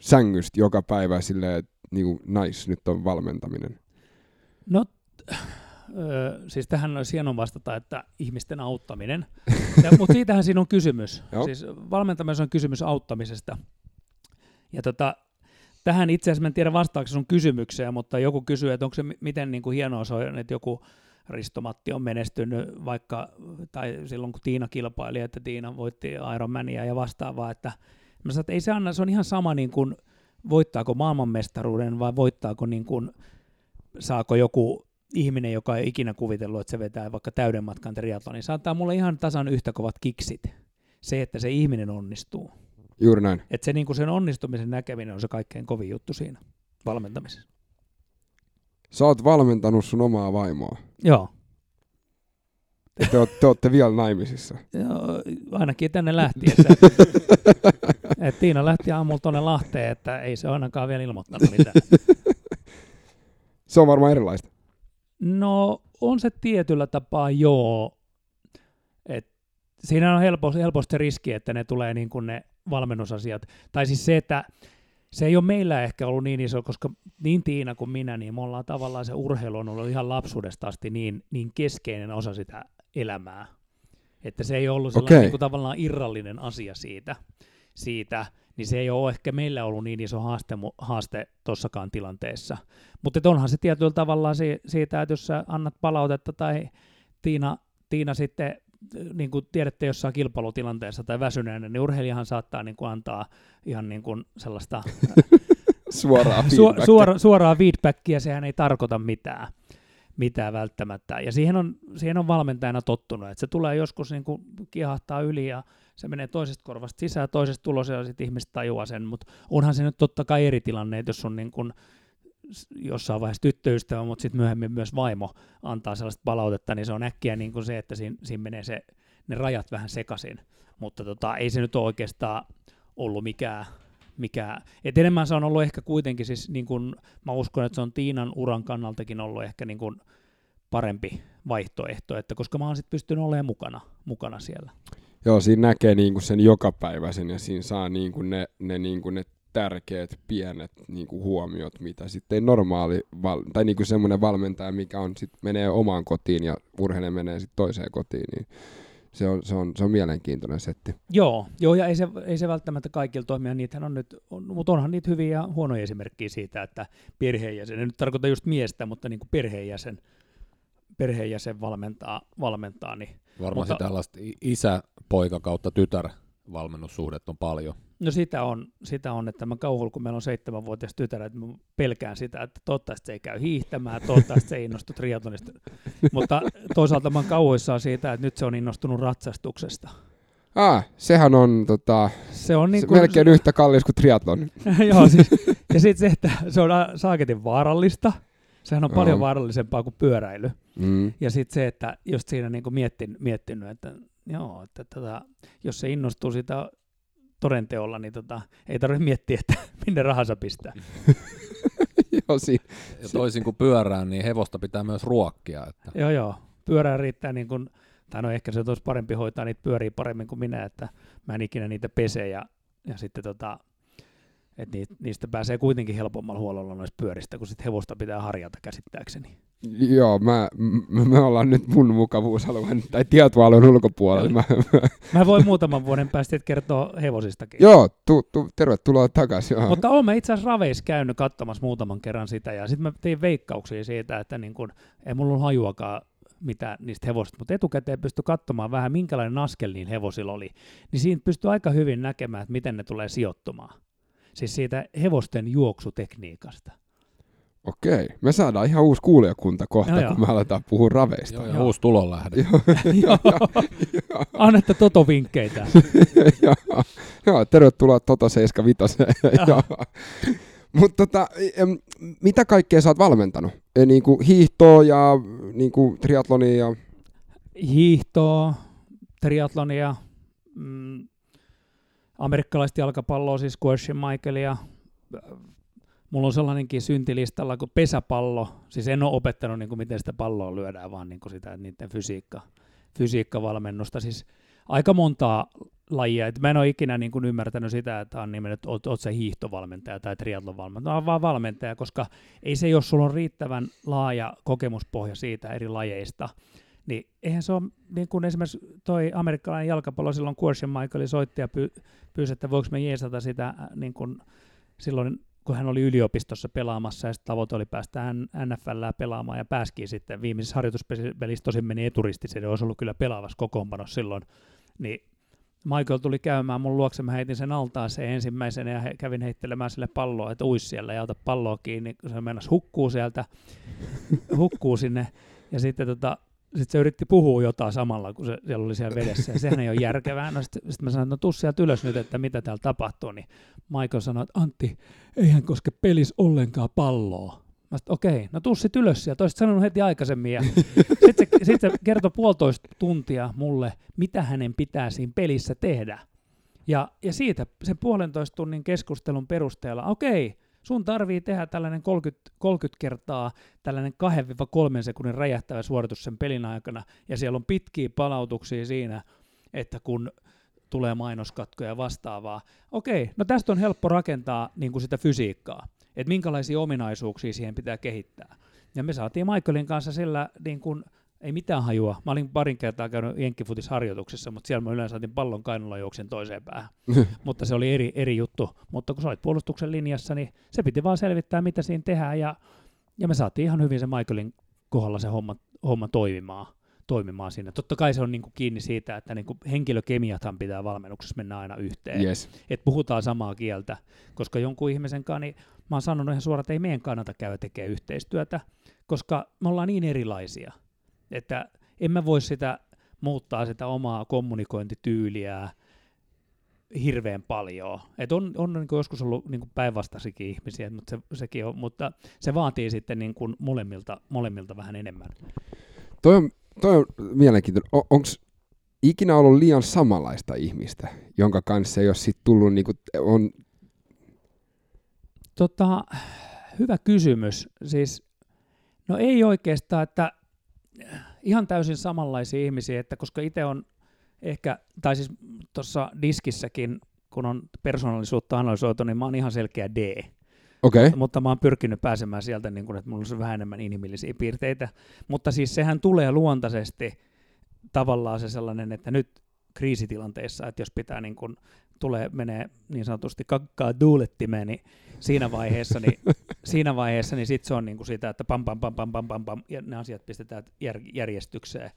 sängystä joka päivä silleen, että niin nice, nyt on valmentaminen? No, siis tähän olisi hienoa vastata, että ihmisten auttaminen, mutta siitähän siinä on kysymys. Siis valmentamisessa on kysymys auttamisesta. Ja tähän itse asiassa en tiedä vastaaksi sun kysymykseen, mutta joku kysyy, että onko se miten niin kuin hienoa se on, että joku Ristomatti on menestynyt vaikka, tai silloin kun Tiina kilpaili, että Tiina voitti Ironmania ja vastaavaa, että mä sanoin, että ei se anna, se on ihan sama niin kuin voittaako maailmanmestaruuden vai voittaako niin kuin, saako joku ihminen, joka ei ikinä kuvitellut, että se vetää vaikka täyden matkan triatlon, niin saattaa mulle ihan tasan yhtä kovat kiksit. Se, että se ihminen onnistuu. Juuri näin. Että se, niin kuin sen onnistumisen näkeminen on se kaikkein kovin juttu siinä valmentamisessa. Sä oot valmentanut sun omaa vaimoa. Joo. Te ootte vielä naimisissa. Joo, ainakin tänne lähtiessä. Et Tiina lähti aamulla tuonne Lahteen, että ei se ainakaan vielä ilmoittanut mitään. Se on varmaan erilaista. No on se tietyllä tapaa joo. Et siinä on helposti se riski, että ne tulee niin kuin ne valmennusasiat. Tai siis se, että se ei ole meillä ehkä ollut niin iso, koska niin Tiina kuin minä, niin me ollaan tavallaan se urheilu on ollut ihan lapsuudesta asti niin keskeinen osa sitä elämää. Että se ei ollut sellainen niin kuin tavallaan irrallinen asia siitä, niin se ei ole ehkä meillä ollut niin iso haaste tuossakaan tilanteessa. Mutta onhan se tietyllä tavallaan siitä, että jos sä annat palautetta tai Tiina sitten, niin kuin tiedätte jossain kilpailutilanteessa tai väsyneenä, niin urheilijahan saattaa niin kuin antaa ihan niin kuin sellaista suoraa feedbackia, sehän ei tarkoita mitään välttämättä. Ja siihen on valmentajana tottunut, että se tulee joskus niin kuin kiehahtaa yli ja se menee toisesta korvasta sisään, toisesta tulos ja sitten ihmiset tajuaa sen, mutta onhan se nyt totta kai eri tilanne, että jos on niin kuin jossain vaiheessa tyttöystävä, mutta sitten myöhemmin myös vaimo antaa sellaista palautetta, niin se on äkkiä niin kuin se, että siinä menee ne rajat vähän sekaisin, mutta ei se nyt ole oikeastaan ollut mikään. Et enemmän se on ollut ehkä kuitenkin, siis niin kuin mä uskon, että se on Tiinan uran kannaltakin ollut ehkä niin kuin parempi vaihtoehto, että koska mä oon sitten pystynyt olemaan mukana siellä. Joo, siinä näkee niinku sen jokapäiväisen ja siinä saa niinku ne tärkeät pienet niinku huomiot, mitä sitten ei normaali, tai niinku semmoinen valmentaja, mikä on sit menee omaan kotiin ja urheilija menee sitten toiseen kotiin, niin se on mielenkiintoinen setti. Joo, ja ei se välttämättä kaikilla toimia, niitähän on nyt, mutta onhan niitä hyviä ja huonoja esimerkkejä siitä, että perheenjäsen, en nyt tarkoita just miestä, mutta niinku perheenjäsen valmentaa niin. Varmasti tällaista isä-poika kautta tytär-valmennussuhdet on paljon. No sitä on, että mä kauhulla, kun meillä on 7-vuotias tytär, että mä pelkään sitä, että toivottavasti se ei käy hiihtämään, toivottavasti se innostu triatlonista. Mutta toisaalta mä oon kauhuissaan siitä, että nyt se on innostunut ratsastuksesta. Sehän on, melkein yhtä kallis kuin triatlon. Joo, siis, ja sitten se, että se on saaketin vaarallista. Sehän on paljon vaarallisempaa kuin pyöräily. Mm. Ja sitten se, että just siinä niin kuin miettinyt, että, joo, että jos se innostuu sitä todenteolla, niin ei tarvitse miettiä, että minne rahansa pistää. Joo, ja toisin kuin pyörään, niin hevosta pitää myös ruokkia. Että. Joo. Pyörään riittää, niin kuin, tai no ehkä se olisi parempi hoitaa niitä pyöriä paremmin kuin minä, että mä en ikinä niitä pese ja sitten että niistä pääsee kuitenkin helpommalla huolella noista pyöristä, kun sit hevosta pitää harjata käsittääkseni. Joo, me ollaan nyt mun mukavuusalueen tai tietoalueen ulkopuolella. Mä voin muutaman vuoden päästä kertoa hevosistakin. Joo, tervetuloa takaisin. Mutta olen itse asiassa raveissa käynyt katsomassa muutaman kerran sitä, ja sitten mä tein veikkauksia siitä, että niin kun, ei mulla ollut hajuakaan mitä niistä hevosista, mutta etukäteen pystyi katsomaan vähän, minkälainen askel niin hevosilla oli. Niin siinä pystyi aika hyvin näkemään, että miten ne tulee sijoittumaan. Siis siitä hevosten juoksutekniikasta. Okei, me saadaan ihan uusi kuulijakunta kohta, kun me aletaan puhua raveista. Joo. Uusi tulonlähde. Annette Toto-vinkkeitä. Tervetuloa Toto 75. Mutta mitä kaikkea sä oot valmentanut? Niin kuin hiihtoa ja niin kuin triathlonia? Ja... Hiihtoa, triathlonia, amerikkalaista jalkapalloa, siis Korschin Michaelia. Mulla on sellainenkin syntilistalla kuin pesäpallo. Siis en ole opettanut niin kuin miten sitä palloa lyödään, vaan niin kuin sitä, niiden fysiikkavalmennusta. Siis aika montaa lajia. Et mä en ole ikinä niin kuin ymmärtänyt sitä, että on nimen, että oot sä hiihtovalmentaja tai triathlonvalmentaja. Mä oon vaan valmentaja, koska ei se, jos sulla on riittävän laaja kokemuspohja siitä eri lajeista, niin eihän se ole, niin kuin esimerkiksi toi amerikkalainen jalkapallo, silloin Korsch ja Michael soitti ja pyysi, että voiko me jeesata sitä niin kuin silloin, kun hän oli yliopistossa pelaamassa ja sitten tavoite oli päästä NFL:ää pelaamaan ja pääskin sitten viimeisessä harjoituspelissä tosin meni eturistisen, olisi ollut kyllä pelaavassa kokoonpanossa silloin, niin Michael tuli käymään mun luokse, mä heitin sen altaaseen ensimmäisenä ja kävin heittelemään sille palloa, että uisi siellä ja ota palloa kiinni, kun se mennäs hukkuu sieltä, hukkuu sinne ja sitten sit se yritti puhua jotain samalla, kun se siellä oli siellä vedessä, ja sehän ei ole järkevää. No sit mä sanoin, että no tuu sieltä ylös nyt, että mitä täällä tapahtuu, niin Michael sanoi, että Antti, eihän koske pelissä ollenkaan palloa. Mä sanoin, okei, no tuu sit ylös sieltä, olisit sanonut heti aikaisemmin, ja sit se kertoi 1,5 tuntia mulle, mitä hänen pitää siinä pelissä tehdä. Ja siitä sen 1,5 tunnin keskustelun perusteella, okei, sun tarvii tehdä tällainen 30 kertaa tällainen 2-3 sekunnin räjähtävä suoritus sen pelin aikana, ja siellä on pitkiä palautuksia siinä, että kun tulee mainoskatkoja ja vastaavaa. Okei, no tästä on helppo rakentaa niin kuin sitä fysiikkaa, että minkälaisia ominaisuuksia siihen pitää kehittää. Ja me saatiin Michaelin kanssa sillä, niin kuin, ei mitään hajua, mä olin parin kertaa käynyt jenkkifutisharjoituksissa, mutta siellä mä yleensä saatiin pallon kainalojuoksen toiseen päähän, mutta se oli eri juttu. Mutta kun sä olit puolustuksen linjassa, niin se piti vaan selvittää, mitä siinä tehdään, ja me saatiin ihan hyvin se Michaelin kohdalla se homma toimimaan siinä. Totta kai se on niin kuin kiinni siitä, että niin kuin henkilökemiathan pitää valmennuksessa mennä aina yhteen, yes. Että puhutaan samaa kieltä, koska jonkun ihmisen kanssa, niin mä oon sanonut ihan suoraan, että ei meidän kannata käydä tekemään yhteistyötä, koska me ollaan niin erilaisia. Että en mä voi muuttaa sitä omaa kommunikointityyliä hirveän paljon. Että on niin kuin joskus ollut niin kuin päinvastaisikin ihmisiä, mutta sekin on, mutta se vaatii sitten niin kuin molemmilta vähän enemmän. Toi on mielenkiintoinen. Onko ikinä ollut liian samanlaista ihmistä, jonka kanssa ei ole sitten tullut... Niin kuin on... hyvä kysymys. Siis, no ei oikeastaan, että... Ihan täysin samanlaisia ihmisiä, että koska itse on ehkä, tai siis tuossa diskissäkin, kun on persoonallisuutta analysoitu, niin mä oon ihan selkeä D. Okay. Mutta mä oon pyrkinyt pääsemään sieltä, niin kun, että mulla on vähän enemmän inhimillisiä piirteitä. Mutta siis sehän tulee luontaisesti tavallaan se sellainen, että nyt kriisitilanteissa, että jos pitää niin kun, menee niin sanotusti kakkaa duulettimeen, niin siinä vaiheessa niin sit se on niinku sitä, että pam pam pam pam pam pam pam ja ne asiat pistetään järjestykseen.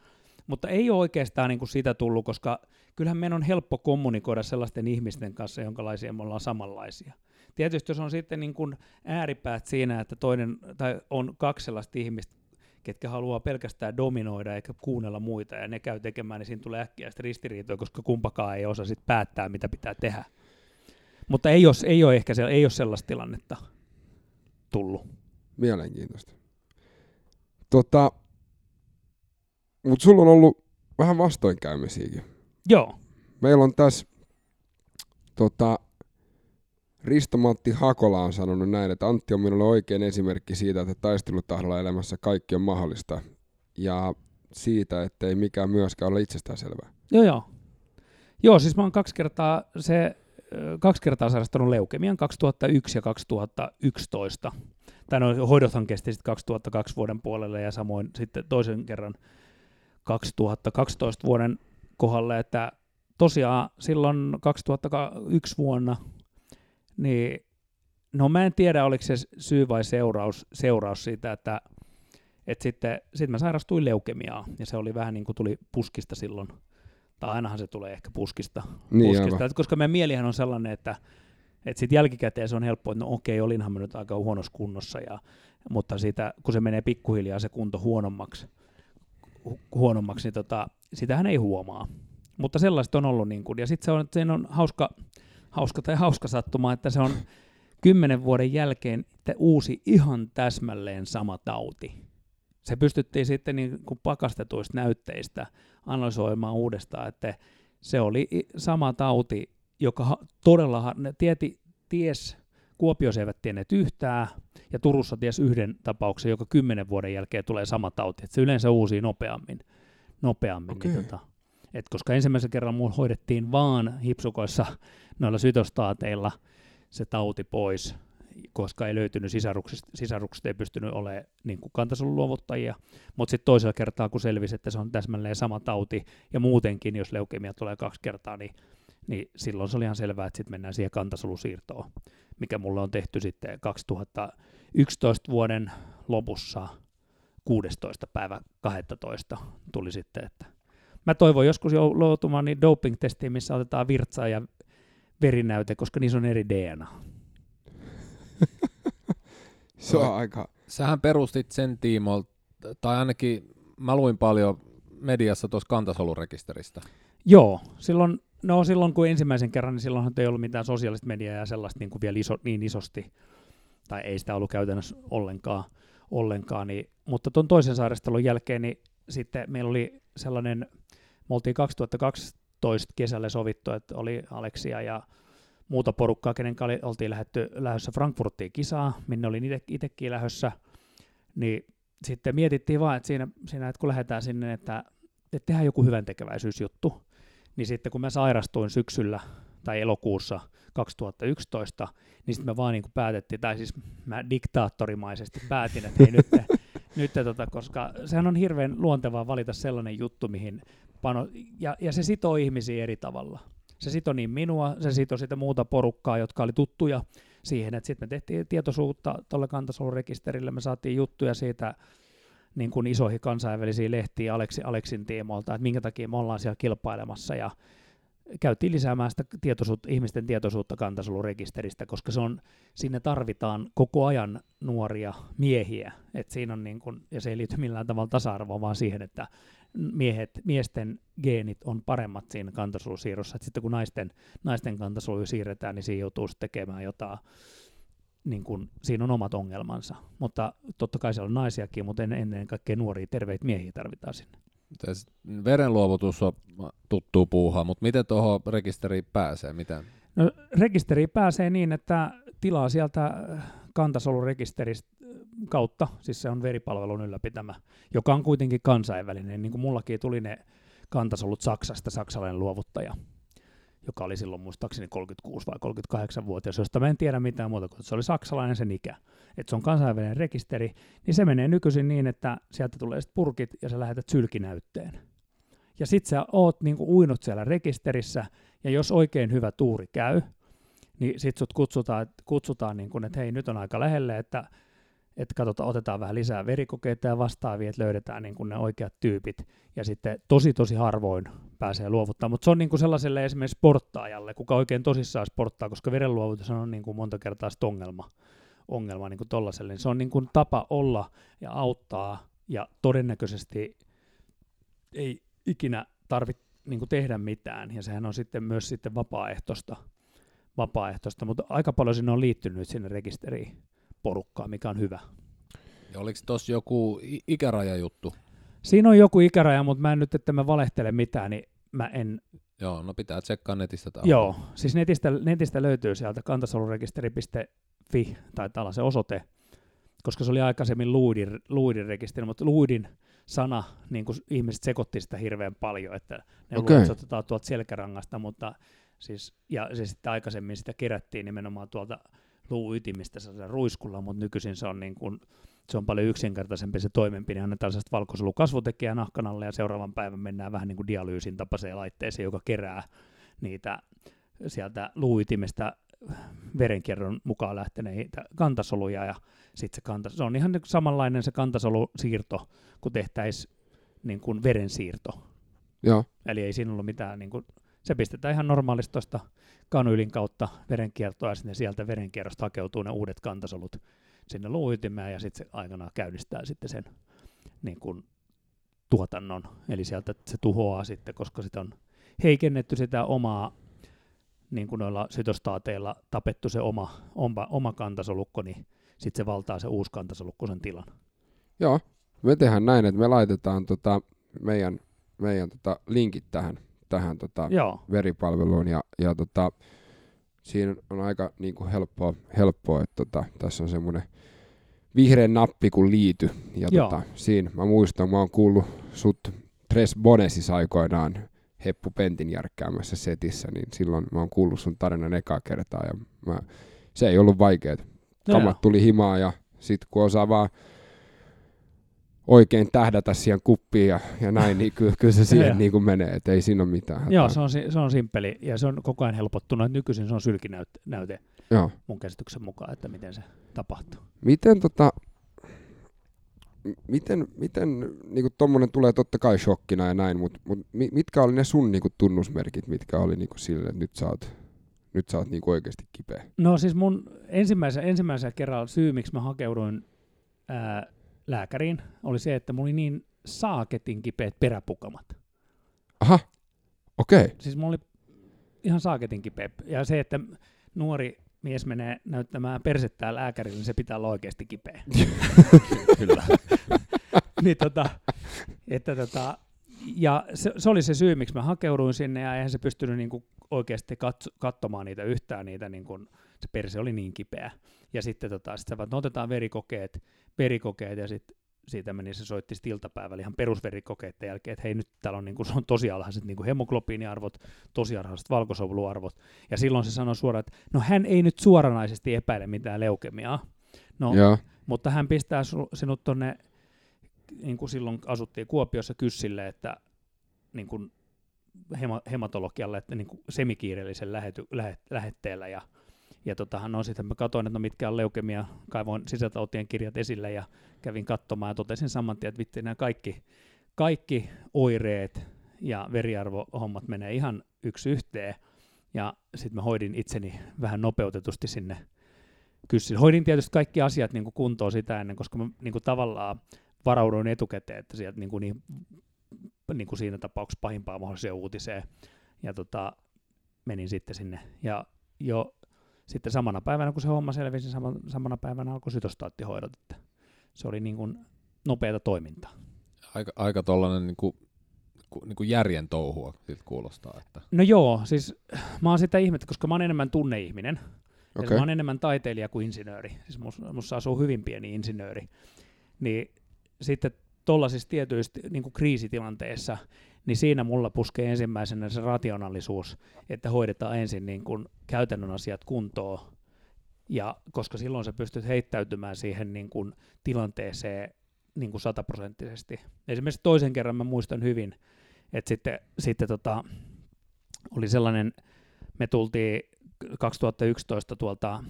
Mutta ei ole oikeastaan niinku sitä tullut, koska kyllähän meidän on helppo kommunikoida sellaisten ihmisten kanssa, jonkalaisia me ollaan samanlaisia. Tietysti jos on sitten niin kuin ääripäät siinä, että toinen tai on kaksi sellaista ihmistä, ketkä haluaa pelkästään dominoida eikä kuunnella muita ja ne käy tekemään, niin siinä tulee äkkiä sitä ristiriitoja, koska kumpakaan ei osaa sit päättää, mitä pitää tehdä. Mutta ei ole sellaista tilannetta tullut. Mielenkiintoista. Mutta sulla on ollut vähän vastoinkäymisiäkin. Joo. Meillä on tässä Ristomatti Hakola on sanonut näin, että Antti on minulle oikein esimerkki siitä, että taistelutahdolla elämässä kaikki on mahdollista. Ja siitä, että ei mikään myöskään ole itsestäänselvää. Joo. Joo, siis mä oon kaksi kertaa sairastanut leukemian 2001 ja 2011. Tai hoidothan kesti sitten 2002 vuoden puolelle ja samoin sitten toisen kerran 2012 vuoden kohdalle, että tosiaan silloin 2001 vuonna, niin no mä en tiedä oliko se syy vai seuraus siitä, että sitten mä sairastuin leukemiaa ja se oli vähän niin kuin tuli puskista silloin. Tai ainahan se tulee ehkä puskista. Koska meidän mielihän on sellainen, että sit jälkikäteen se on helppo, että no okei, olinhan mä nyt aika huonossa kunnossa, mutta siitä, kun se menee pikkuhiljaa se kunto huonommaksi niin sitähän ei huomaa. Mutta sellaista on ollut, niin kuin, ja sitten se on hauska sattuma, että se on 10 vuoden jälkeen uusi ihan täsmälleen sama tauti. Se pystyttiin sitten niin kuin pakastetuista näytteistä analysoimaan uudestaan, että se oli sama tauti, joka todella ties, Kuopiossa eivät tienneet yhtään, ja Turussa ties yhden tapauksen, joka 10 vuoden jälkeen tulee sama tauti. Et se yleensä uusii nopeammin. Okay. Et koska ensimmäisen kerran muun hoidettiin vaan hipsukoissa noilla sytostaateilla se tauti pois, koska ei löytynyt sisarukset ei pystynyt olemaan niin kantasolun luovuttajia, mutta sitten toisella kertaa kun selvisi, että se on täsmälleen sama tauti, ja muutenkin jos leukemia tulee 2 kertaa, niin silloin se oli ihan selvää, että sitten mennään siihen kantasolusiirtoon, mikä mulle on tehty sitten 2011 vuoden lopussa 16. päivä 12. tuli sitten, että mä toivon joskus joutumaan niin doping-testiin, missä otetaan virtsaa ja verinäyte, koska niissä on eri DNA. Se on aika... Sähän perustit sen tiimolta, tai ainakin mä luin paljon mediassa tuossa kantasolurekisteristä. Joo, silloin kun ensimmäisen kerran, niin silloinhan ei ollut mitään sosiaalista mediaa ja sellaista niin kuin vielä niin isosti, tai ei sitä ollut käytännössä ollenkaan niin, mutta tuon toisen sairastelun jälkeen niin sitten meillä oli sellainen, me oltiin 2012 kesällä sovittu, että oli Alexia ja muuta porukkaa, kenen kanssa oltiin lähdössä Frankfurttiin kisaa, minne olin itsekin lähdössä, niin sitten mietittiin vaan, että siinä että kun lähdetään sinne, että tehdään joku hyväntekeväisyysjuttu, niin sitten kun mä sairastuin syksyllä tai elokuussa 2011, niin sitten me vaan niin kuin päätettiin, tai siis mä diktaattorimaisesti päätin, että hei nyt, koska sehän on hirveän luontevaa valita sellainen juttu, mihin ja se sitoo ihmisiä eri tavalla. Se sitoi niin minua, se sitoi sitä muuta porukkaa, jotka oli tuttuja siihen, että sitten me tehtiin tietoisuutta tuolle kantasolurekisterille, me saatiin juttuja siitä niin kuin isoihin kansainvälisiin lehtiin Aleksin tiimoilta, että minkä takia me ollaan siellä kilpailemassa, ja käytiin lisäämään sitä ihmisten tietoisuutta kantasolurekisteristä, koska sinne tarvitaan koko ajan nuoria miehiä, että siinä on niin kuin, ja se ei liity millään tavalla tasa-arvoa, vaan siihen, että miesten geenit on paremmat siinä kantasolusiirrossa, että sitten kun naisten kantasoluja siirretään, niin siinä joutuu tekemään jotain, niin kun, siinä on omat ongelmansa, mutta totta kai siellä on naisiakin, mutta ennen kaikkea nuoria terveitä miehiä tarvitaan sinne. Verenluovutus on tuttu puuhaa, mutta miten tuohon rekisteriin pääsee? Miten? No, rekisteriin pääsee niin, että tilaa sieltä kantasolurekisteristä kautta, siis se on veripalvelun ylläpitämä, joka on kuitenkin kansainvälinen, niin kuin mullakin tuli ne kantasolut Saksasta, saksalainen luovuttaja, joka oli silloin muistaakseni 36 vai 38-vuotias, josta mä en tiedä mitään muuta kuin, että se oli saksalainen sen ikä, että se on kansainvälinen rekisteri, niin se menee nykyisin niin, että sieltä tulee sit purkit ja sä lähetät sylkinäytteen. Ja sit sä oot niinku uinut siellä rekisterissä, ja jos oikein hyvä tuuri käy, niin sit sut kutsutaan niin kuin, että hei, nyt on aika lähelle, että katsotaan, otetaan vähän lisää verikokeita ja vastaavia, että löydetään niin kuin ne oikeat tyypit, ja sitten tosi harvoin pääsee luovuttamaan, mutta se on niin kuin sellaiselle esimerkiksi sporttaajalle, kuka oikein tosissaan sporttaa, koska verenluovutus on niin kuin monta kertaa ongelma niin kuin tollaselle, niin se on niin kuin tapa olla ja auttaa, ja todennäköisesti ei ikinä tarvitse niin kuin tehdä mitään, ja sehän on sitten myös sitten vapaaehtoista, mutta aika paljon sinne on liittynyt sinne rekisteriin porukkaa, mikä on hyvä. Ja oliko tuossa joku ikärajajuttu? Siinä on joku ikäraja, mutta mä en nyt, että mä valehtele mitään, niin mä en... Joo, no pitää tsekkaa netistä. Joo, siis netistä löytyy sieltä kantasolurekisteri.fi, taitaa olla se osoite, koska se oli aikaisemmin Luudin rekisteri, mutta Luudin sana, niin kuin ihmiset sekoitti sitä hirveän paljon, että ne luotetaan tuolta selkärangasta, mutta siis, ja se sitten aikaisemmin sitä kerättiin nimenomaan tuolta luuytimistä ruiskulla, mutta nykyisin se on, niin kuin, se on paljon yksinkertaisempi se toimenpide. Annetaan sellaista valkosolukasvutekijää nahkanalle ja seuraavan päivän mennään vähän niin kuin dialyysin tapaiseen laitteeseen, joka kerää niitä sieltä luuytimistä verenkierron mukaan lähteneitä kantasoluja. Ja sit se on ihan samanlainen se kantasolusiirto, kun tehtäisiin niin kuin verensiirto. Joo. Eli ei siinä ollut mitään... Niin kuin, se pistetään ihan normaalisti tuosta kanyylin kautta verenkiertoa, ja sitten sieltä verenkierrosta hakeutuu ne uudet kantasolut sinne luuytimeen, ja sitten se aikanaan käynnistää sitten sen niin kun, tuotannon. Eli sieltä se tuhoaa sitten, koska sitä on heikennetty sitä omaa niin kuin noilla sytostaateilla tapettu se oma kantasolukko, niin sitten se valtaa se uusi kantasolukko sen tilan. Joo, me tehdään näin, että me laitetaan meidän linkit tähän veripalveluun ja siinä on aika niin kuin helppoa, että tässä on semmoinen vihreä nappi kun liity ja siinä mä oon kuullut sut Tres Bonesis aikoinaan Heppu Pentin järkkäämässä setissä, niin silloin mä oon kuullut sun tarinan ekaa kertaa ja se ei ollut vaikeaa. Kamat tuli himaa ja sit kun osaa vaan oikein tähdätä siihen kuppiin ja näin, niin kyllä se siihen niin kuin menee, että ei siinä ole mitään. Joo, se on simppeli ja se on koko ajan helpottunut, että nykyisin se on sylkinäyte mun käsityksen mukaan, että miten se tapahtuu. Miten niinku tommonen tulee totta kai shokkina ja näin, mut mitkä oli ne sun niinku tunnusmerkit, mitkä oli niinku sille, että nyt sä oot niinku oikeasti kipeä? No siis mun ensimmäisellä kerralla syy, miksi mä hakeuduin lääkäriin, oli se, että mulla oli niin saaketin kipeät peräpukamat. Aha, okei. Okay. Siis mulla oli ihan saaketin kipeä. Ja se, että nuori mies menee näyttämään persettään lääkärille, niin se pitää olla oikeasti kipeä. Kyllä. Niin, ja se oli se syy, miksi mä hakeuduin sinne, ja eihän se pystynyt niinku oikeasti katsomaan niitä yhtään, niitä, niinku, se perse oli niin kipeä. Ja sitten sit otetaan verikokeet, ja sitten siitä meni, se soitti sitten iltapäivällä ihan perusverikokeiden jälkeen, että hei, nyt täällä on, niinku, se on tosi alhaiset niinku hemoglobiiniarvot, tosi alhaiset valkosoluarvot, ja silloin se sanoi suoraan, että no hän ei nyt suoranaisesti epäile mitään leukemiaa, no, mutta hän pistää sinut tuonne, niin kuin silloin asuttiin Kuopiossa, Kyssille, että niin kuin hematologialle, että niin kuin semikiireellisen lähetteellä, ja sitten mä katsoin, että mitkä on leukemia, kaivoin sisätautien kirjat esille ja kävin katsomaan ja totesin saman tien, että vittu, nämä kaikki oireet ja veriarvohommat menee ihan yksi yhteen, ja sitten mä hoidin itseni vähän nopeutetusti sinne Kyssille. Hoidin tietysti kaikki asiat niin kuin kuntoon sitä ennen, koska mä niin kuin tavallaan varauduin etukäteen, että sieltä niin kuin siinä tapauksessa pahimpaa mahdolliseen uutiseen, ja menin sitten sinne, ja jo sitten samana päivänä, kun se homma selvisi, samana päivänä alkoi sytostaattihoidot, että se oli niin kuin nopeata toimintaa. Aika tollainen niin kuin järjen touhua siltä kuulostaa. Että. No joo, siis mä oon sitä ihmettä, koska mä oon enemmän tunneihminen, okay. Mä oon enemmän taiteilija kuin insinööri, siis musta asuu hyvin pieni insinööri, niin sitten tuollaisissa tietyissä niin kuin kriisitilanteissa, niin siinä mulla puskee ensimmäisenä se rationaalisuus, että hoidetaan ensin niin kuin käytännön asiat kuntoon, ja koska silloin sä pystyt heittäytymään siihen niin kuin tilanteeseen niin kuin 100%. Esimerkiksi toisen kerran mä muistan hyvin, että sitten oli sellainen, me tultiin 2011 tuolta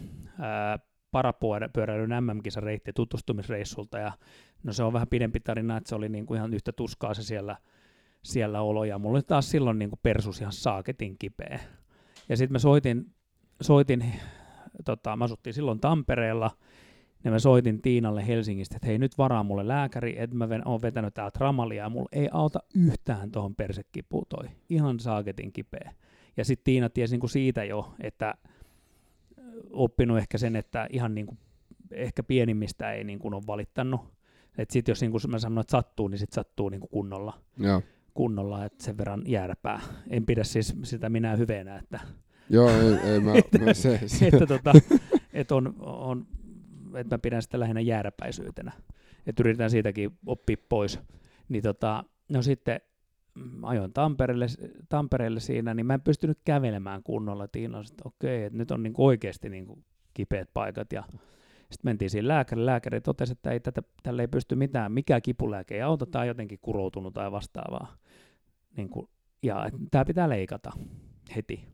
parapyöräilyn MM-kisareitti tutustumisreissulta, ja no se on vähän pidempi tarina, että se oli niinku ihan yhtä tuskaa se siellä olo, ja mulla oli taas silloin niinku persus ihan saaketin kipeä. Ja sitten mä soitin, mä asuttiin silloin Tampereella, ja mä soitin Tiinalle Helsingistä, että hei, nyt varaa mulle lääkäri, että mä oon vetänyt täältä ramalia, ja mulla ei auta yhtään tuohon persekipuun toi, ihan saaketin kipeä. Ja sitten Tiina tiesi niinku siitä jo, että oppinut ehkä sen, että ihan niinku, ehkä pienimmistä ei niinku ole valittanut. Että sitten jos niinku mä sanon, että sattuu, niin sitten sattuu niinku kunnolla, että sen verran jääräpää. En pidä siis sitä minä hyveenä, että... Joo, ei mä... Että mä pidän sitä lähinnä jääräpäisyytenä. Että yritetään siitäkin oppia pois. Niin no sitten ajoin Tampereelle siinä, niin mä en pystynyt kävelemään kunnolla. Tiina on, että okei, että nyt on niinku oikeasti niinku kipeät paikat ja... Sitten mentiin siihen lääkärille. Lääkäri totesi, että tälle ei pysty mitään, mikä kipulääke ei auta, tai jotenkin kuroutunut tai vastaavaa. Niin kuin, ja tämä pitää leikata heti.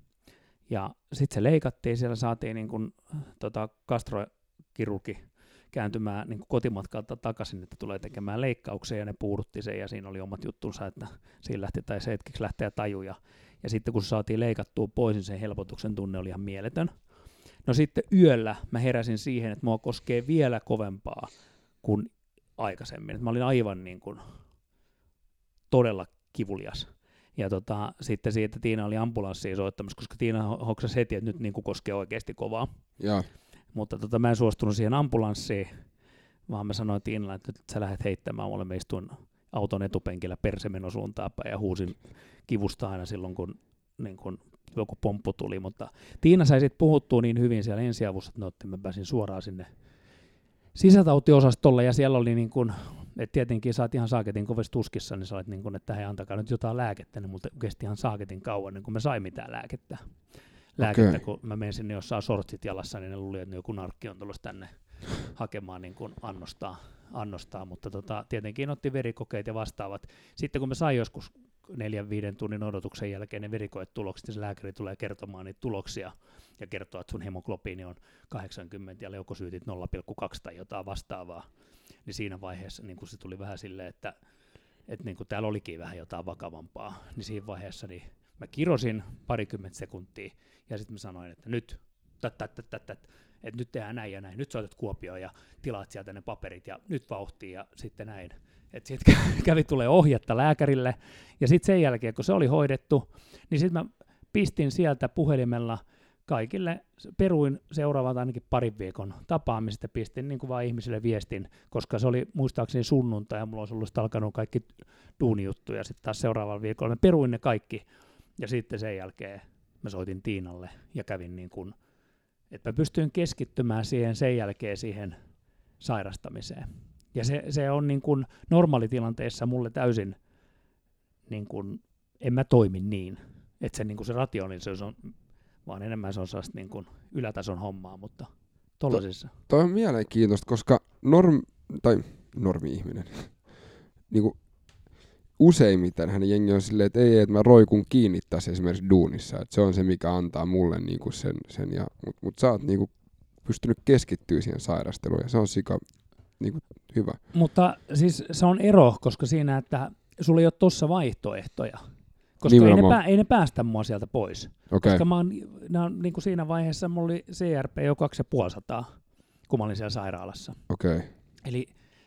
Ja sitten se leikattiin, siellä saatiin niin kuin, gastrokirurgi kääntymään niin kuin kotimatkalta takaisin, että tulee tekemään leikkauksia, ja ne puudutti sen, ja siinä oli omat juttunsa, että siinä lähti tai se hetkeksi lähtee tajuja. Ja sitten kun se saatiin leikattua pois, niin sen helpotuksen tunne oli ihan mieletön. No sitten yöllä mä heräsin siihen, että mua koskee vielä kovempaa kuin aikaisemmin. Mä olin aivan niin kuin todella kivulias. Ja sitten siitä Tiina oli ambulanssiin soittamassa, koska Tiina hoksasi heti, että nyt niin kuin koskee oikeasti kovaa. Ja. Mutta mä en suostunut siihen ambulanssiin, vaan mä sanoin Tiinalle, että nyt sä lähdet heittämään mulle. Mä istuin auton etupenkillä persemeno suuntaan päin ja huusin kivusta aina silloin, kun, niin kun joku pomppu tuli. Mutta Tiina sai sitten puhuttua niin hyvin siellä ensiavussa, että mä pääsin suoraan sinne sisätautiosastolle, ja siellä oli niin kuin, että tietenkin sä oot ihan saaketin kovassa tuskissa, niin sä olet niin kuin, että hei, antakaa nyt jotain lääkettä, niin multa kesti ihan saaketin kauan, niin kun mä sain mitään lääkettä okay. Kun mä menin sinne jossain sortsit jalassa, niin ne luuli, että joku narkki on tullut tänne hakemaan niin kuin annostaa, mutta tietenkin otti verikokeet ja vastaavat. Sitten kun mä sain joskus 4-5 tunnin odotuksen jälkeen ne verikoetulokset, ja se lääkäri tulee kertomaan niitä tuloksia ja kertoo, että sun hemoglobiini on 80 ja leukosyytit 0,2 tai jotain vastaavaa, niin siinä vaiheessa niin kun se tuli vähän silleen, että niin kun täällä olikin vähän jotain vakavampaa, niin siinä vaiheessa niin mä kirosin 20 sekuntia ja sitten mä sanoin, että nyt, että nyt tehdään näin ja näin, nyt soitat Kuopioon ja tilaat sieltä ne paperit ja nyt vauhtiin ja sitten näin. Että sitten kävi tulee ohjetta lääkärille, ja sitten sen jälkeen, kun se oli hoidettu, niin sitten mä pistin sieltä puhelimella kaikille, peruin seuraavat ainakin parin viikon tapaamista, pistin niin kuin vaan ihmisille viestin, koska se oli muistaakseni sunnuntai, ja mulla olisi ollut alkanut kaikki duunijuttuja, ja sitten taas seuraavalla viikolla mä peruin ne kaikki, ja sitten sen jälkeen mä soitin Tiinalle, ja kävin niin kuin, että mä pystyin keskittymään siihen sen jälkeen siihen sairastamiseen. Ja se on niin kuin normaalitilanteessa mulle täysin, niin kuin, en mä toimi niin, että se, niin kuin se rationaalisuus on, vaan enemmän se on sellaista niin kuin ylätason hommaa, mutta tollasissa. Toi on mielenkiintoista, koska normi-ihminen, niin kuin useimmiten hän jengi on silleen, että ei, että mä roikun kiinni tässä esimerkiksi duunissa, että se on se, mikä antaa mulle niin kuin sen mutta sä oot niin kuin pystynyt keskittyä siihen sairasteluun, ja se on niin hyvä. Mutta siis se on ero, koska siinä, että sulla ei ole tuossa vaihtoehtoja, koska ei ne päästä mua sieltä pois. Okay. Koska niin kuin siinä vaiheessa mulla oli CRP jo 250, kun mä olin siellä sairaalassa. Okay. Eli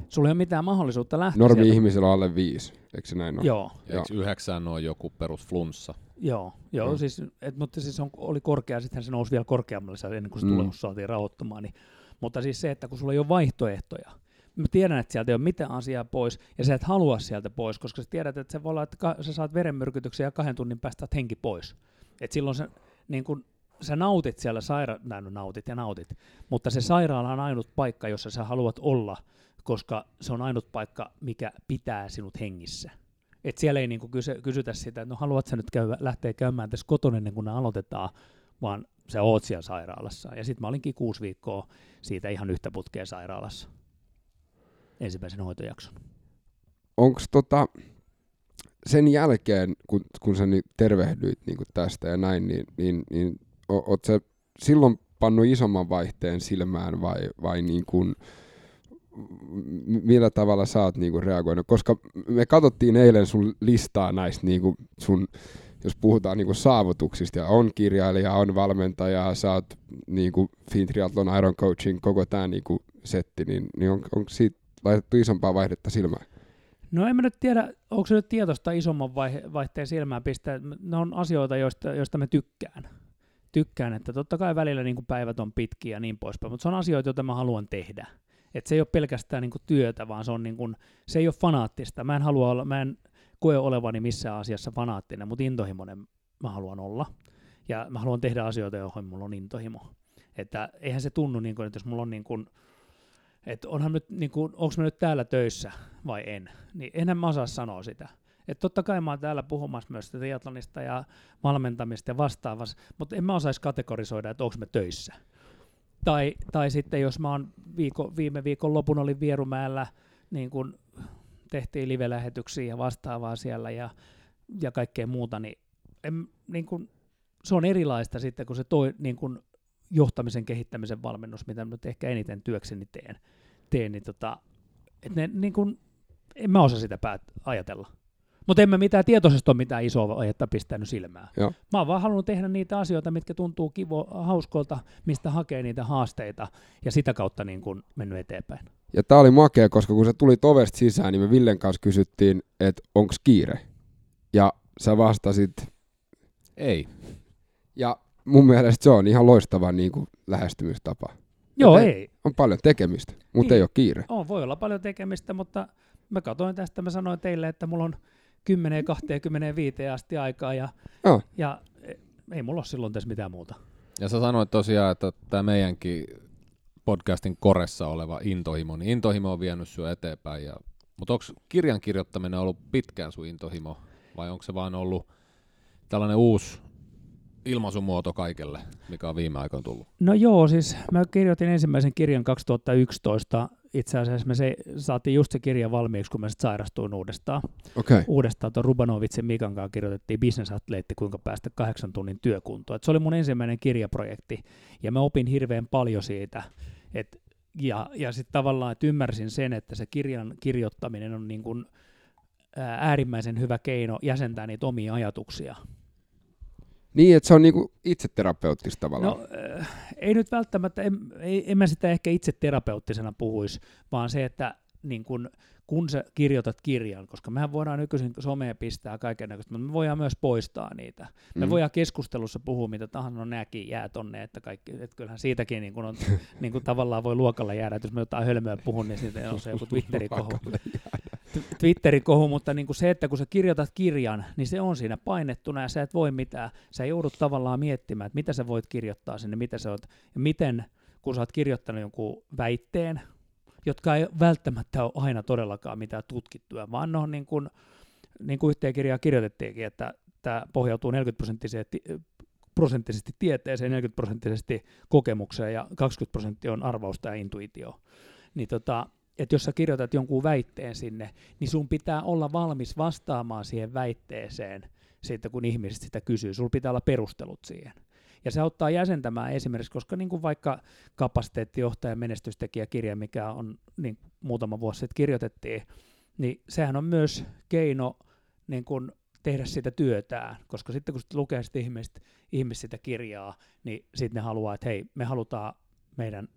sulla ei ole mitään mahdollisuutta lähteä normi sieltä. Ihmisellä on alle 5, eikö se näin ole? Joo. Eikö 9 ole joku perusflunssa? Joo. Siis, mutta siis oli korkea, sitten se nousi vielä korkeammalle ennen kuin se tulemus saatiin rauhoittumaan, niin. Mutta siis se, että kun sulla ei ole vaihtoehtoja, mä tiedän, että sieltä ei ole mitään asiaa pois, ja sä et halua sieltä pois, koska sä tiedät, että se voi olla, että sä saat verenmyrkytyksen ja 2 tunnin päästä saat henki pois. Et silloin sä, niin kun, sä nautit siellä, nautit, mutta se sairaala on ainut paikka, jossa sä haluat olla, koska se on ainut paikka, mikä pitää sinut hengissä. Et siellä ei niin kun kysytä sitä, että no haluat sä nyt lähteä käymään tässä kotona ennen kuin ne aloitetaan, vaan sä oot siellä sairaalassa. Ja sitten mä olinkin 6 viikkoa siitä ihan yhtä putkea sairaalassa. Ensimmäisen hoitojakson. Onko sen jälkeen, kun sä nyt tervehdyit niin kun tästä ja näin, niin oot sä silloin pannut isomman vaihteen silmään vai niin kun, millä tavalla sä oot niin kun reagoinut? Koska me katsottiin eilen sun listaa näistä niin kun sun, jos puhutaan niinku saavutuksista, ja on kirjailija, on valmentaja, sä oot niinku Finntriathlon Iron Coachin koko tää niinku setti, niin onko siitä laitettu isompaa vaihdetta silmään? No en mä nyt tiedä, onko se nyt tietoista isomman vaihteen silmään pistää. Ne on asioita, joista mä tykkään, että totta kai välillä niinku päivät on pitkiä ja niin poispäin, mutta se on asioita, joita mä haluan tehdä. Et se ei ole pelkästään niinku työtä, vaan se on niinku, se ei ole fanaattista. Mä en koe olevani missään asiassa fanaattinen, mutta intohimoinen mä haluan olla. Ja mä haluan tehdä asioita, joihin mulla on intohimo. Että eihän se tunnu niin kuin, että jos mulla on niin kuin, että onhan nyt niin kuin, onks mä nyt täällä töissä vai en. Niin enhän mä osaa sanoa sitä. Että totta kai mä oon täällä puhumassa myös triathlonista ja valmentamista ja vastaavassa, mutta en mä osaisi kategorisoida, että onks mä töissä. Tai sitten jos mä oon viime viikon lopun olin Vierumäellä niin kuin tehtiin live-lähetyksiä ja vastaavaa siellä ja kaikkea muuta, niin, niin kun, se on erilaista sitten kuin se niin kun johtamisen kehittämisen valmennus, mitä nyt ehkä eniten työkseni teen niin et ne, niin kun, en mä osaa sitä ajatella. Mutta en mä mitään tietoisesti ole mitään isoa ajetta pistänyt silmään. Joo. Mä oon vaan halunnut tehdä niitä asioita, mitkä tuntuu hauskolta, mistä hakee niitä haasteita ja sitä kautta niin kun mennyt eteenpäin. Ja tää oli makea, koska kun sä tulit ovesta sisään, niin me Villen kanssa kysyttiin, että onko kiire. Ja sä vastasit ei. Ja mun mielestä se on ihan loistava niin kuin lähestymistapa. Joo, ei. On paljon tekemistä, mutta niin, ei ole kiire. On, voi olla paljon tekemistä, mutta mä katsoin tästä, mä sanoin teille, että mulla on 10-25 asti aikaa ja ei mulla ole silloin tässä mitään muuta. Ja sä sanoit tosiaan, että tämä meidänkin podcastin koressa oleva intohimo, niin intohimo on vienyt sua eteenpäin. Mutta onko kirjan kirjoittaminen ollut pitkään sun intohimo vai onko se vaan ollut tällainen uusi ilmaisumuoto kaikelle, mikä on viime aikoina tullut? No joo, siis mä kirjoitin ensimmäisen kirjan 2011. Itse asiassa me saatiin just se kirja valmiiksi, kun mä sitten sairastuin uudestaan. Okay. Uudestaan tuon Rubanovitsen Mikan kanssa kirjoitettiin Business-atleetti, kuinka päästä 8 tunnin työkuntoon. Et se oli mun ensimmäinen kirjaprojekti, ja mä opin hirveän paljon siitä. Ja sitten tavallaan, että ymmärsin sen, että se kirjan kirjoittaminen on niin kun äärimmäisen hyvä keino jäsentää niitä omia ajatuksia. Niin, että se on niinku itseterapeuttista tavallaan. No, ei nyt välttämättä, en mä sitä ehkä itseterapeuttisena puhuisi, vaan se, että niin kun sä kirjoitat kirjan, koska mehän voidaan nykyisin somea pistää kaikennäköistä, mutta me voidaan myös poistaa niitä. Me voidaan keskustelussa puhua mitä tahansa, no nääkin jää tonne, että kaikki, että kyllähän siitäkin niin kun on, niin kun tavallaan voi luokalla jäädä, että jos me jotain hölmöä puhun, niin siitä on se joku Twitterin kohu, mutta niin kuin se, että kun sä kirjoitat kirjan, niin se on siinä painettuna ja sä et voi mitään. Sä joudut tavallaan miettimään, että mitä sä voit kirjoittaa sinne, mitä sä oot, ja miten, kun sä oot kirjoittanut jonkun väitteen, jotka ei välttämättä ole aina todellakaan mitään tutkittua, vaan no niin kuin yhteen kirjaan kirjoitettiinkin, että tämä pohjautuu 40% tieteeseen, 40% kokemukseen ja 20% on arvausta ja intuitio. Niin että jos sä kirjoitat jonkun väitteen sinne, niin sun pitää olla valmis vastaamaan siihen väitteeseen siitä, kun ihmiset sitä kysyy. Sulla pitää olla perustelut siihen. Ja se auttaa jäsentämään esimerkiksi, koska niin kuin vaikka kapasiteettijohtajan menestystekijäkirja, mikä on niin muutama vuosi sitten kirjoitettiin, niin sehän on myös keino niin kuin tehdä sitä työtään, koska sitten kun sit lukee sitä ihmiset sitä kirjaa, niin sitten ne haluaa, että hei, me halutaan meidän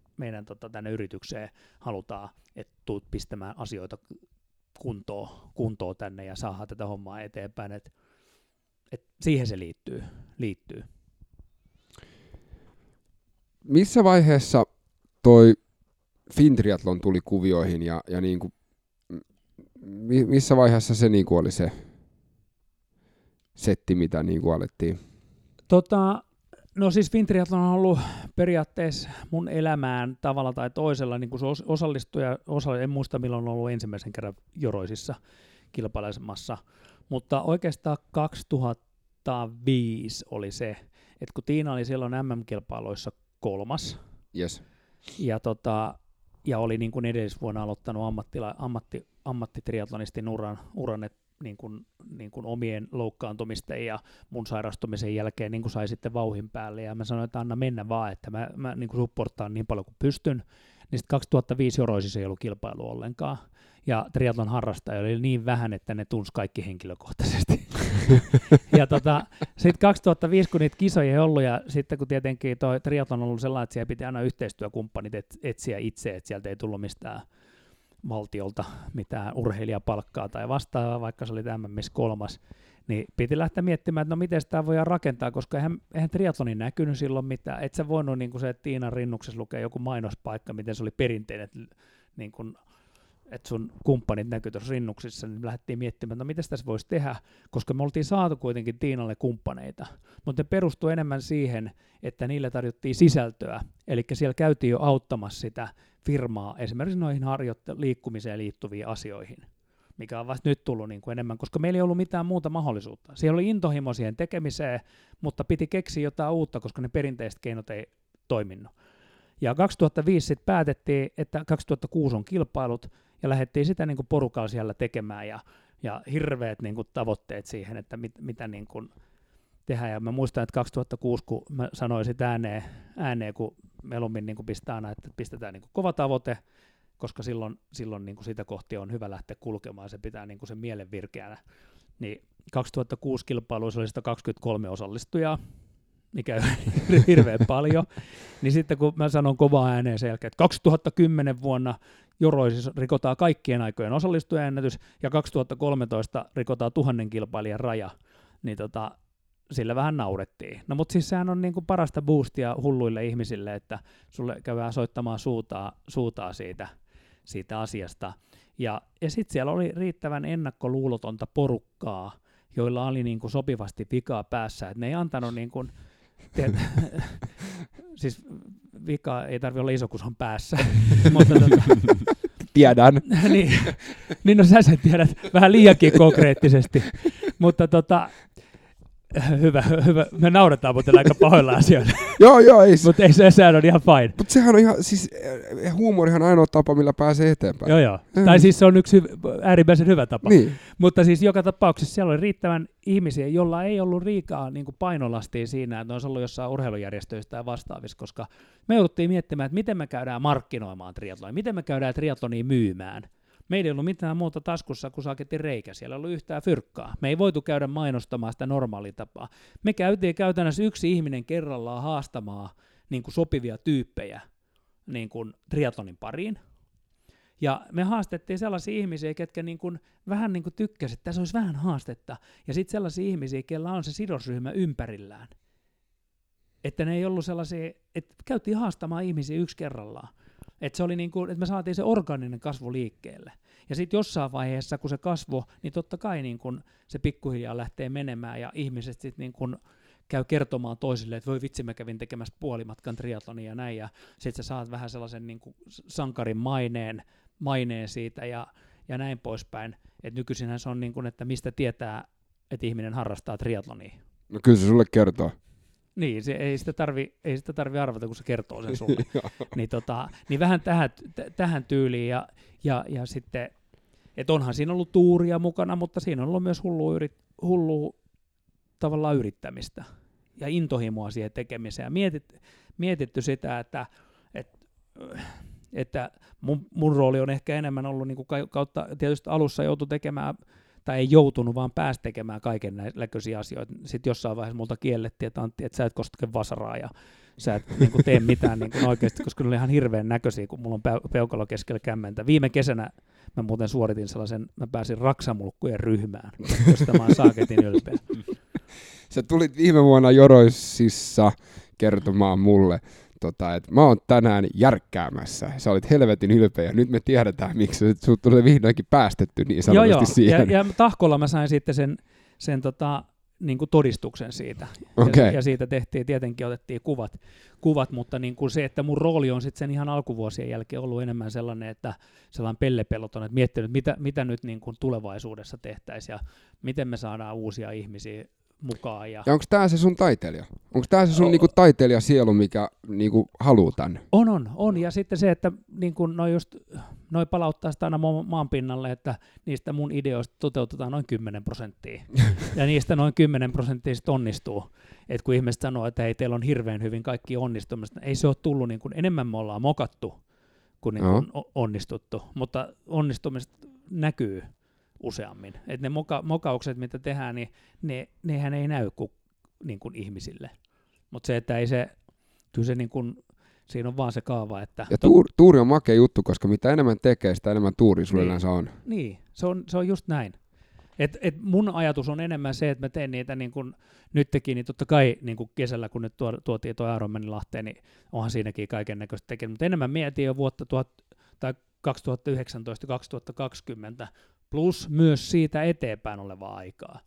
tänne yritykseen halutaan, että tuut pistämään asioita kuntoon tänne ja saadaan tätä hommaa eteenpäin, että siihen se liittyy. Missä vaiheessa toi Finntriathlon tuli kuvioihin ja niin kuin, missä vaiheessa se niin kuin oli se setti, mitä niin kuin alettiin? No siis Finntriathlon on ollut periaatteessa mun elämään tavalla tai toisella, niin kun se en muista milloin on ollut ensimmäisen kerran Joroisissa kilpailemassa, mutta oikeastaan 2005 oli se, että kun Tiina oli silloin MM-kilpailuissa 3. Yes. Ja oli niin kuin edellisvuonna aloittanut ammattitriatlonistin uran niin kuin omien loukkaantumisten ja mun sairastumisen jälkeen niin kuin sai sitten vauhin päälle ja mä sanoin, että anna mennä vaan, että mä niin kuin supportaan niin paljon kuin pystyn, niin sitten 2005 Joroisissa ei ollut kilpailu ollenkaan ja triatlon harrastaja oli niin vähän, että ne tunsi kaikki henkilökohtaisesti. Ja sitten 2005, kun niitä kisoja ei ollut ja sitten kun tietenkin toi triatlon on ollut sellainen, että siellä piti aina yhteistyökumppanit etsiä itse, että sieltä ei tullut mistään valtiolta mitään urheilijapalkkaa tai vastaavaa, vaikka se oli MM3, niin piti lähteä miettimään, että no miten sitä voidaan rakentaa, koska eihän triatloni näkynyt silloin mitään. Et sä voinut niin kuin se, että Tiinan rinnuksessa lukee joku mainospaikka, miten se oli perinteinen, niin kuin, että sun kumppanit näkyy tuossa rinnuksissa, niin lähdettiin miettimään, että no miten tässä voisi tehdä, koska me oltiin saatu kuitenkin Tiinalle kumppaneita, mutta ne perustui enemmän siihen, että niillä tarjottiin sisältöä, eli siellä käytiin jo auttamassa sitä firmaa esimerkiksi noihin liikkumiseen liittyviin asioihin, mikä on vasta nyt tullut niin kuin enemmän, koska meillä ei ollut mitään muuta mahdollisuutta. Siellä oli intohimo siihen tekemiseen, mutta piti keksiä jotain uutta, koska ne perinteiset keinot ei toiminut. Ja 2005 sitten päätettiin, että 2006 on kilpailut, ja lähdettiin sitä niin kuin porukalla siellä tekemään, ja hirveät niin kuin tavoitteet siihen, että mitä niin kuin tehdään. Ja mä muistan, että 2006, kun mä sanoin sitä ääneen kun melummin niin kuin pistää aina, että pistetään niin kuin kova tavoite, koska silloin niin kuin sitä kohti on hyvä lähteä kulkemaan, se pitää niin kuin sen mielen virkeänä. Niin 2006 kilpailuissa oli 123 osallistujaa, mikä on hirveän paljon, niin sitten kun mä sanon kovaa ääneen sen jälkeen, että 2010 vuonna Joroisissa rikotaan kaikkien aikojen osallistujaennätys ja 2013 rikotaan 1000 kilpailijan raja, niin sillä vähän naurettiin. No mutta siis sehän on niinku parasta boostia hulluille ihmisille, että sulle käydään soittamaan suutaa siitä asiasta. Ja sitten siellä oli riittävän ennakkoluulotonta porukkaa, joilla oli niinku sopivasti vikaa päässä, että ne ei antanut niinku, siis vika ei tarvitse olla iso, kun se on päässä, mutta tiedän. niin no sä sen tiedät vähän liiankin konkreettisesti, mutta hyvä. Me nauretaan muuten aika pahoilla asioilla. joo, ei. Mutta ei se on ihan fine. Mutta sehän on ihan, siis huumorihan on ainoa tapa, millä pääsee eteenpäin. Joo. Tai siis se on yksi äärimmäisen hyvä tapa. Niin. Mutta siis joka tapauksessa siellä oli riittävän ihmisiä, jolla ei ollut riikaa niin kuin painolastia siinä, että olisi ollut jossain urheilujärjestöistä ja vastaavissa, koska me jouduttiin miettimään, että miten me käydään markkinoimaan triathlonia, miten me käydään triathlonia myymään. Meillä ei ollut mitään muuta taskussa, kun saaketin reikä. Siellä ei ollut yhtään fyrkkaa. Me ei voitu käydä mainostamaan sitä normaalia tapaa. Me käytiin käytännössä yksi ihminen kerrallaan haastamaan niin kuin sopivia tyyppejä niin kuin triathlonin pariin. Ja me haastettiin sellaisia ihmisiä, ketkä niin kuin, vähän niin kuin tykkäsivät, että tässä olisi vähän haastetta. Ja sitten sellaisia ihmisiä, kellä on se sidosryhmä ympärillään. Että ne ei ollut sellaisia, että käytiin haastamaan ihmisiä yksi kerrallaan. Että se oli niin kuin, että me saatiin se orgaaninen kasvu liikkeelle. Ja sitten jossain vaiheessa, kun se kasvoi, niin totta kai niin kuin se pikkuhiljaa lähtee menemään ja ihmiset sitten niin kuin käy kertomaan toisille, että voi vitsi, mä kävin tekemässä puolimatkan triathlonia ja näin. Ja sitten sä saat vähän sellaisen niin kuin sankarin maineen siitä ja näin poispäin. Että nykyisinhän se on niin kuin, että mistä tietää, että ihminen harrastaa triathlonia. No kyllä se sulle kertoo. Niin, ei sitä tarvi arvata, kun se kertoo sen sulle. niin vähän tähän tyyliin ja sitten, että onhan siinä ollut tuuria mukana, mutta siinä on ollut myös hullua tavallaan yrittämistä ja intohimoa siihen tekemiseen. Ja mietitty sitä, että mun rooli on ehkä enemmän ollut niin kuin kautta, tietysti alussa joutui tekemään, tai ei joutunut, vaan pääsi tekemään kaiken näköisiä asioita. Sitten jossain vaiheessa multa kiellettiin, että Antti, että sä et koske vasaraa ja sä et niin kuin tee mitään niin kuin oikeasti, koska ne oli ihan hirveän näköisiä, kun mulla on peukalo keskellä kämmentä. Viime kesänä mä muuten suoritin sellaisen, mä pääsin raksamulkkujen ryhmään, josta mä saaketin ylpeä. Sä tulit viime vuonna Joroisissa kertomaan mulle, että mä oon tänään järkkäämässä. Sä olit helvetin ylpeä. Nyt me tiedetään, miksi sut tulee vihdoinkin päästetty niin sanotusti siihen. Ja Tahkolla mä sain sitten sen niin kuin todistuksen siitä. Okay. Ja siitä tehtiin, tietenkin otettiin kuvat, mutta niin kuin se, että mun rooli on sitten sen ihan alkuvuosien jälkeen ollut enemmän sellainen, että sellainen pellepeloton, että miettinyt, mitä nyt niin kuin tulevaisuudessa tehtäisiin ja miten me saadaan uusia ihmisiä mukaan. Ja onko tämä se sun taiteilija? Onko tämä se sun niinku taiteilijasielu, mikä niinku haluu tänne? On. Ja sitten se, että niinku noi palauttaa sitä aina maanpinnalle, että niistä mun ideoista toteutetaan noin 10%. Ja niistä noin 10% sitten onnistuu. Et kun ihmiset sanoo, että hei, teillä on hirveän hyvin kaikki onnistumista, ei se ole tullut, niinku, enemmän me ollaan mokattu kuin niinku onnistuttu. Mutta onnistumista näkyy useammin. Et ne mokaukset, mitä tehdään, niin nehän ei näy niin kuin ihmisille. Mutta se, että ei se, kyllä se niin kuin, siinä on vaan se kaava, että... Ja tuuri on makea juttu, koska mitä enemmän tekee, sitä enemmän tuuri sulle yleensä on. Niin, se on just näin. Et mun ajatus on enemmän se, että mä teen niitä niin kuin nyt teki, niin totta kai niin kuin kesällä, kun nyt tuotiin tuo Ironmanin Lahteen, niin onhan siinäkin kaiken näköistä tekemistä. Mutta enemmän mietin jo vuotta 2019-2020, plus myös siitä eteenpäin olevaa aikaa,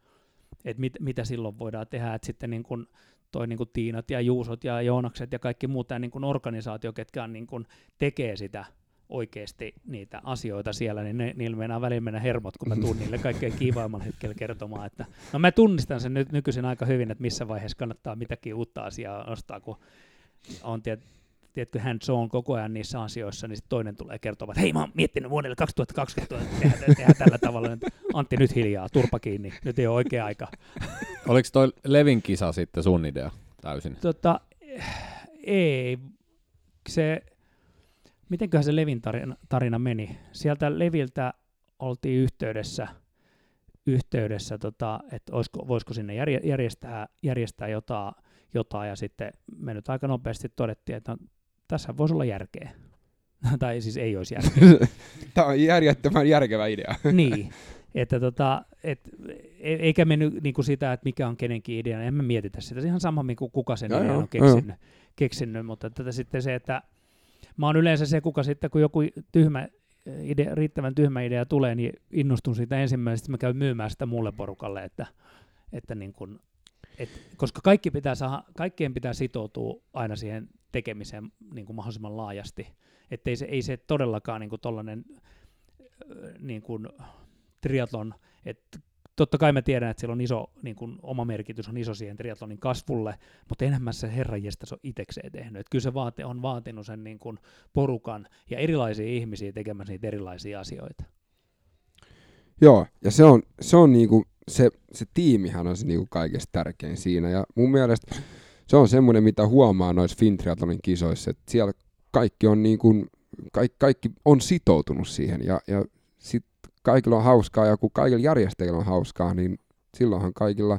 että mitä silloin voidaan tehdä, että sitten niin kun toi niin kun Tiinat ja Juusot ja Joonakset ja kaikki muut tämä niin kun organisaatio, ketkä on niin kun tekee sitä oikeasti niitä asioita siellä, niin niillä meinaa välillä mennä hermot, kun mä tuun niille kaikkein kiivaimman hetkellä kertomaan, että no mä tunnistan sen nyt nykyisin aika hyvin, että missä vaiheessa kannattaa mitäkin uutta asiaa nostaa, kun on tiedätkö, hands on koko ajan niissä asioissa, niin sitten toinen tulee kertomaan, että hei, mä oon miettinyt vuodelle 2020, tehdään tällä tavalla, että Antti nyt hiljaa, turpa kiinni, nyt ei ole oikea aika. Oliko toi Levin kisa sitten sun idea täysin? Ei. Mitenköhän se Levin tarina meni? Sieltä Leviltä oltiin yhteydessä että voisiko sinne järjestää jotain, ja sitten me nyt aika nopeasti todettiin, että tässä voisi olla järkeä. Tai siis ei olisi järkeä. Tämä on järjettömän järkevä idea. Niin, että eikä mennyt niin kuin sitä, että mikä on kenenkin idea, en mä mietitä sitä. Se ihan sama, kuka sen idean on keksinyt, mutta tätä sitten se, että mä oon yleensä se, kuka sitten, kun joku tyhmä idea, riittävän tyhmä idea tulee, niin innostun siitä ensimmäisestä, mä käyn myymään sitä muulle porukalle, että niin kuin, koska kaikkien pitää sitoutua aina siihen tekemiseen niin kuin mahdollisimman laajasti, että ei se todellakaan niin kuin tollainen niin kuin triathlon, että totta kai mä tiedän, että sillä on iso, niin kuin oma merkitys on iso siihen triathlonin kasvulle, mutta enemmän se herranjestas on itsekseen tehnyt. Et kyllä se on vaatinut sen niin kuin porukan ja erilaisia ihmisiä tekemään niitä erilaisia asioita. Joo, ja se on niin kuin se tiimihän on se niin kuin kaikesta tärkein siinä, ja mun mielestä se on semmoinen, mitä huomaa noissa Finntriathlonin kisoissa, että siellä kaikki on, niin kuin, kaikki on sitoutunut siihen, ja sitten kaikilla on hauskaa, ja kun kaikilla järjestäjillä on hauskaa, niin silloinhan kaikilla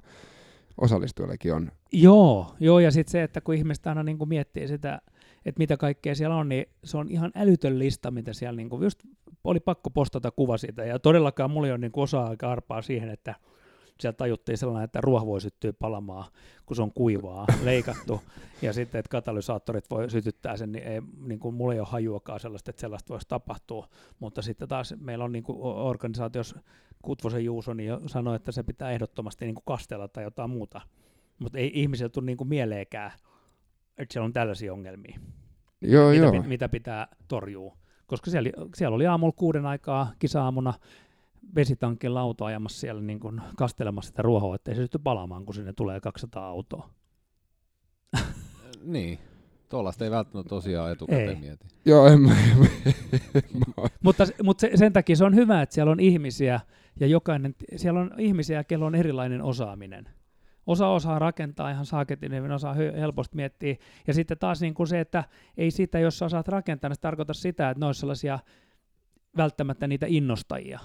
osallistujillakin on. Joo, ja sitten se, että kun ihmiset aina niin kuin miettii sitä, että mitä kaikkea siellä on, niin se on ihan älytön lista, mitä siellä niin kuin, just oli pakko postata kuva siitä, ja todellakaan mulla ei ole niin kuin osaa aika arpaa siihen, että sieltä tajuttiin sellainen, että ruoho voi syttyä palamaan, kun se on kuivaa, leikattu, ja sitten, että katalysaattorit voi sytyttää sen, niin, niin kuin mulla ei ole hajuakaan sellaista, että sellaista voisi tapahtua, mutta sitten taas meillä on niin kuin organisaatiossa Kutvosen Juuso, niin jo sanoi, että se pitää ehdottomasti niin kuin kastella tai jotain muuta, mutta ei ihmisellä tule niin kuin mieleenkään, että siellä on tällaisia ongelmia, mitä pitää torjua, koska siellä oli aamulla 6 aikaa kisa-aamuna, vesitankin lauta ajamassa siellä niin kuin kastelemassa sitä ruohoa, ettei se sytty palaamaan, kun sinne tulee 200 autoa. Niin, tuollaista ei välttämättä tosiaan etukäteen mieti. Joo, en mä. Mutta sen takia se on hyvä, että siellä on ihmisiä, ja siellä on ihmisiä, kello on erilainen osaaminen. Osa osaa rakentaa ihan saaketin hyvin, osaa helposti miettiä, ja sitten taas niin kuin se, että ei sitä, jos osaat rakentaa, niin se tarkoita sitä, että ne olisi sellaisia välttämättä niitä innostajia.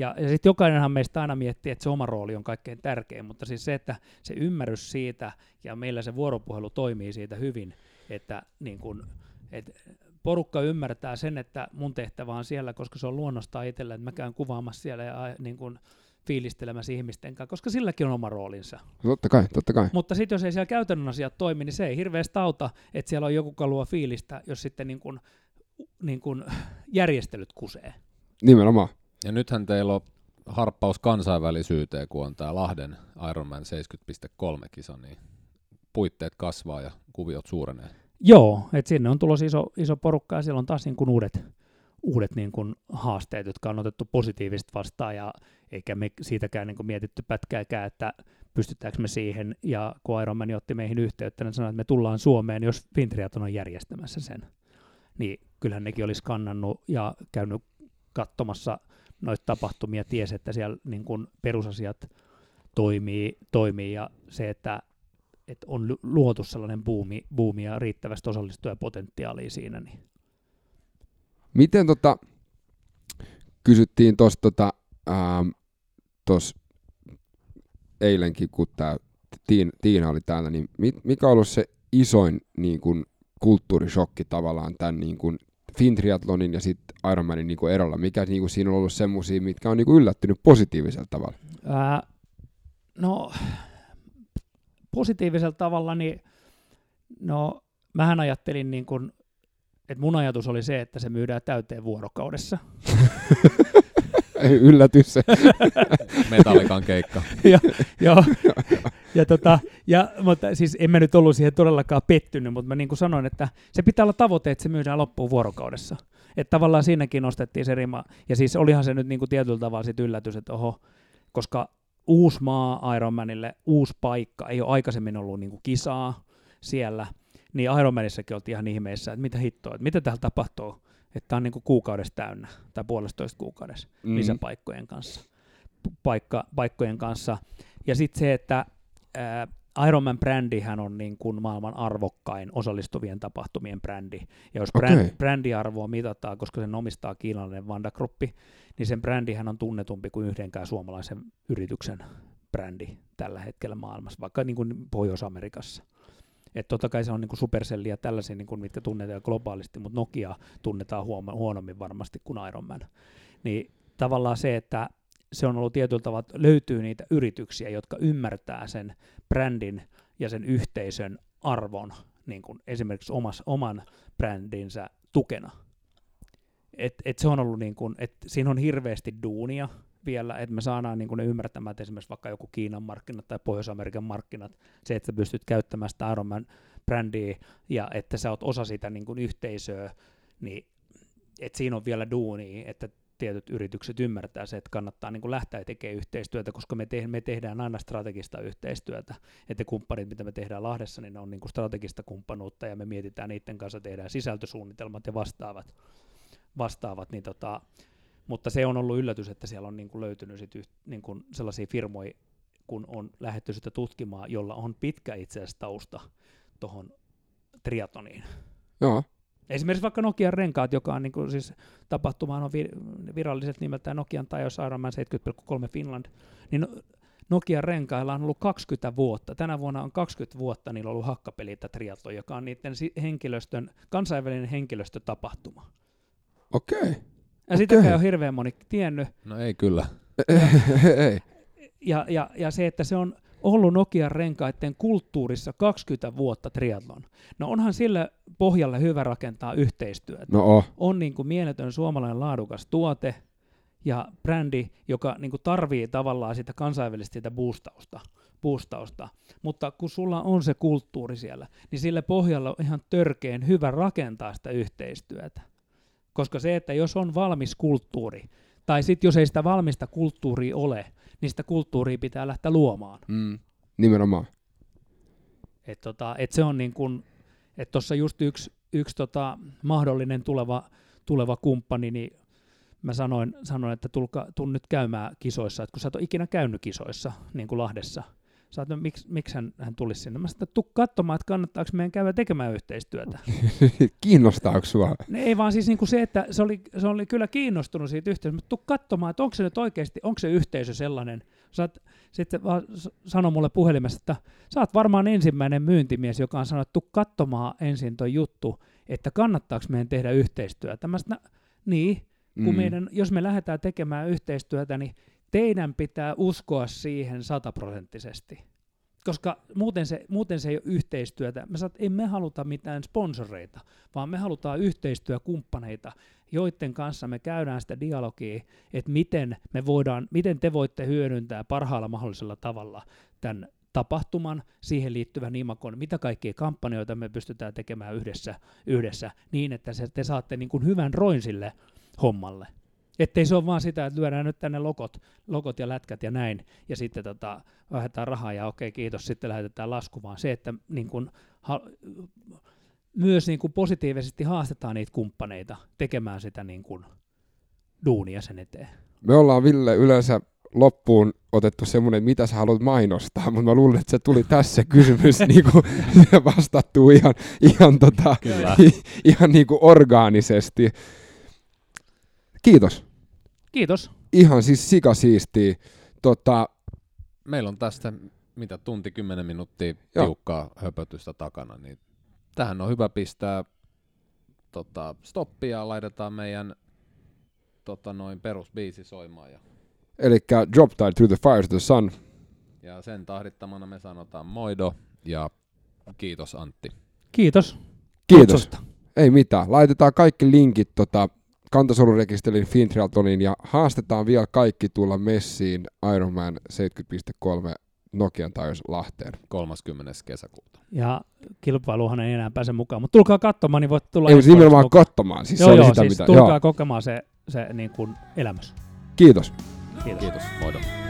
Ja sitten jokainenhan meistä aina miettii, että se oma rooli on kaikkein tärkein, mutta siis se, että se ymmärrys siitä ja meillä se vuoropuhelu toimii siitä hyvin, että niin kun, porukka ymmärtää sen, että mun tehtävä on siellä, koska se on luonnostaan itsellä, että mä käyn kuvaamassa siellä ja niin kun fiilistelemässä ihmisten kanssa, koska silläkin on oma roolinsa. Totta kai. Mutta sitten jos ei siellä käytännön asiat toimi, niin se ei hirveästi auta, että siellä on joku kalua fiilistä, jos sitten niin kun järjestelyt kusee. Nimenomaan. Ja nythän teillä on harppaus kansainvälisyyteen, kun on tämä Lahden Ironman 70.3 kisa, niin puitteet kasvaa ja kuviot suurenee. Joo, että sinne on tulossa iso porukka, ja siellä on taas niin kuin uudet niin kuin haasteet, jotka on otettu positiivisesti vastaan, ja eikä me siitäkään niin kuin mietitty pätkääkään, että pystytäänkö me siihen, ja kun Ironman otti meihin yhteyttä, niin sanoi, että me tullaan Suomeen, jos Finntriathlon on järjestämässä sen. Niin kyllähän nekin olisi kannannut ja käynyt katsomassa noita tapahtumia, tiesi, että siellä niin kun perusasiat toimii ja se, että on luotu sellainen buumi ja riittävästi osallistujapotentiaalia siinä. Niin. Miten kysyttiin tuossa eilenkin, kun tämä Tiina oli täällä, niin mikä on ollut se isoin niin kun kulttuurishokki tavallaan tämän niin kun Finntriathlonin ja sitten Ironmanin niinku erolla, mikä niinku siinä on ollut semmoisia, mitkä on niinku yllättynyt positiivisella tavalla? No, positiivisella tavalla, niin no, mähän ajattelin, niin kun, että mun ajatus oli se, että se myydään täyteen vuorokaudessa. Yllätys se. Metallikan keikka. Joo. Mutta siis en mä nyt ollut siihen todellakaan pettynyt, mutta mä niin kuin sanoin, että se pitää olla tavoite, että se myydään loppuun vuorokaudessa. Että tavallaan siinäkin nostettiin se rima. Ja siis olihan se nyt niin kuin tietyllä tavalla sit yllätys, että oho, koska uusi maa Ironmanille, uusi paikka, ei ole aikaisemmin ollut niin kuin kisaa siellä, niin Ironmanissakin oltiin ihan ihmeessä, että mitä hittoa, että mitä täällä tapahtuu. Että on niin kuin kuukaudessa täynnä tai 1,5 kuukaudessa lisäpaikkojen kanssa. Paikkojen kanssa. Ja sitten se, että Ironman-brändihän on niin kuin maailman arvokkain osallistuvien tapahtumien brändi. Ja jos brändiarvoa mitataan, koska sen omistaa kiinalainen Wanda Gruppi, niin sen brändihän on tunnetumpi kuin yhdenkään suomalaisen yrityksen brändi tällä hetkellä maailmassa, vaikka niin kuin Pohjois-Amerikassa. Että totta kai se on niinku Supercellia ja tällaisia, niinku, mitkä tunnetaan globaalisti, mutta Nokia tunnetaan huonommin varmasti kuin Ironman. Niin tavallaan se, että se on ollut tietyllä tavalla, että löytyy niitä yrityksiä, jotka ymmärtää sen brändin ja sen yhteisön arvon niin kuin esimerkiksi oman brändinsä tukena. Et se on ollut niin kuin, että siinä on hirveästi duunia vielä, että me saadaan niin kuin ne ymmärtämään, että esimerkiksi vaikka joku Kiinan markkinat tai Pohjois-Amerikan markkinat, se, että sä pystyt käyttämään sitä Ironman brändiä ja että sä oot osa sitä niin kuin yhteisöä, niin et siinä on vielä duunia, että tietyt yritykset ymmärtää se, että kannattaa niin kuin lähteä tekemään yhteistyötä, koska me tehdään aina strategista yhteistyötä, että kumppanit, mitä me tehdään Lahdessa, niin ne on niin kuin strategista kumppanuutta ja me mietitään niiden kanssa, tehdään sisältösuunnitelmat ja vastaavat niin mutta se on ollut yllätys, että siellä on niin kuin löytynyt sit niin kuin sellaisia firmoja, kun on lähdetty sitä tutkimaan, jolla on pitkä itse asiassa tausta tuohon triatoniin. Joo. Esimerkiksi vaikka Nokian renkaat, joka on niin kuin siis tapahtumaan on viralliset nimeltään Nokian tai jos Ironman 70.3 Finland, niin Nokian renkailla on ollut 20 vuotta. Tänä vuonna on 20 vuotta niillä on ollut Hakkapelitä triathlon, joka on niiden kansainvälinen henkilöstötapahtuma. Okei. Ja sitäkään ei ole hirveän moni tiennyt. No ei kyllä. Ei. Ja se, että se on ollut Nokian renkaiden kulttuurissa 20 vuotta triathlon. No onhan sillä pohjalle hyvä rakentaa yhteistyötä. On niin kuin mieletön suomalainen laadukas tuote ja brändi, joka niin kuin tarvii tavallaan sitä kansainvälisesti sitä boostausta. Mutta kun sulla on se kulttuuri siellä, niin sillä pohjalla on ihan törkeen hyvä rakentaa sitä yhteistyötä. Koska se, että jos on valmis kulttuuri, tai sitten jos ei sitä valmista kulttuuria ole, niin sitä kulttuuria pitää lähteä luomaan. Mm, nimenomaan. Että se on niin kuin, että tuossa just yksi mahdollinen tuleva kumppani, niin mä sanoin että tuun nyt käymään kisoissa, että kun sä et ole ikinä käynyt kisoissa, niin kuin Lahdessa. Sä oot, miksi hän tulisi sinne? Mä sanoin, että tuu katsomaan, että kannattaako meidän käydä tekemään yhteistyötä. Kiinnostaako sua? Ei vaan siis niin kuin se, että se oli kyllä kiinnostunut siitä yhteisöstä, mutta tuu katsomaan, että onko se nyt oikeasti, onko se yhteisö sellainen. Sitten vaan sanoi mulle puhelimessa, että sä oot varmaan ensimmäinen myyntimies, joka on sanonut, että tuu katsomaan ensin toi juttu, että kannattaako meidän tehdä yhteistyötä. Mä sanoin, niin, kun jos me lähdetään tekemään yhteistyötä, niin teidän pitää uskoa siihen 100%, koska muuten se ei ole yhteistyötä. Mä sanon, että ei me haluta mitään sponsoreita, vaan me halutaan yhteistyökumppaneita, joiden kanssa me käydään sitä dialogia, että miten te voitte hyödyntää parhaalla mahdollisella tavalla tämän tapahtuman, siihen liittyvän imakon, mitä kaikkia kampanjoita me pystytään tekemään yhdessä niin, että te saatte niin kuin hyvän roin sille hommalle. Ettei se ole vaan sitä, että lyödään nyt tänne logot ja lätkät ja näin, ja sitten lähdetään rahaa ja okei, kiitos, sitten lähetetään lasku, vaan se, että niin kun, myös niin kun positiivisesti haastetaan niitä kumppaneita tekemään sitä niin kun, duunia sen eteen. Me ollaan, Ville, yleensä loppuun otettu semmoinen, mitä sä haluat mainostaa, mutta mä luulen, että se tuli tässä kysymys niinku vastattu ihan niinku orgaanisesti. Kiitos. Ihan siis sikasiistii. Meillä on tästä mitä tunti 10 minuuttia tiukkaa höpötystä takana, niin tähän on hyvä pistää stoppia ja laitetaan meidän perusbiisi soimaan. Ja elikkä Drop Tide Through the Fires to the Sun. Ja sen tahdittamana me sanotaan moido ja kiitos Antti. Kiitos. Kutsusta. Ei mitään. Laitetaan kaikki linkit kantasolurekisterin Finntriathlonin ja haastetaan vielä kaikki tulla messiin Ironman 70.3 Nokian Tires Lahteen 30. kesäkuuta. Ja kilpailuhan ei enää pääse mukaan, mutta tulkaa katsomaan, niin voit tulla. Ei nimenomaan katsomaan, siis joo, se on sitä siis mitä. Tulkaa kokemaan se niin kuin elämässä. Kiitos. Kiitos. Moido.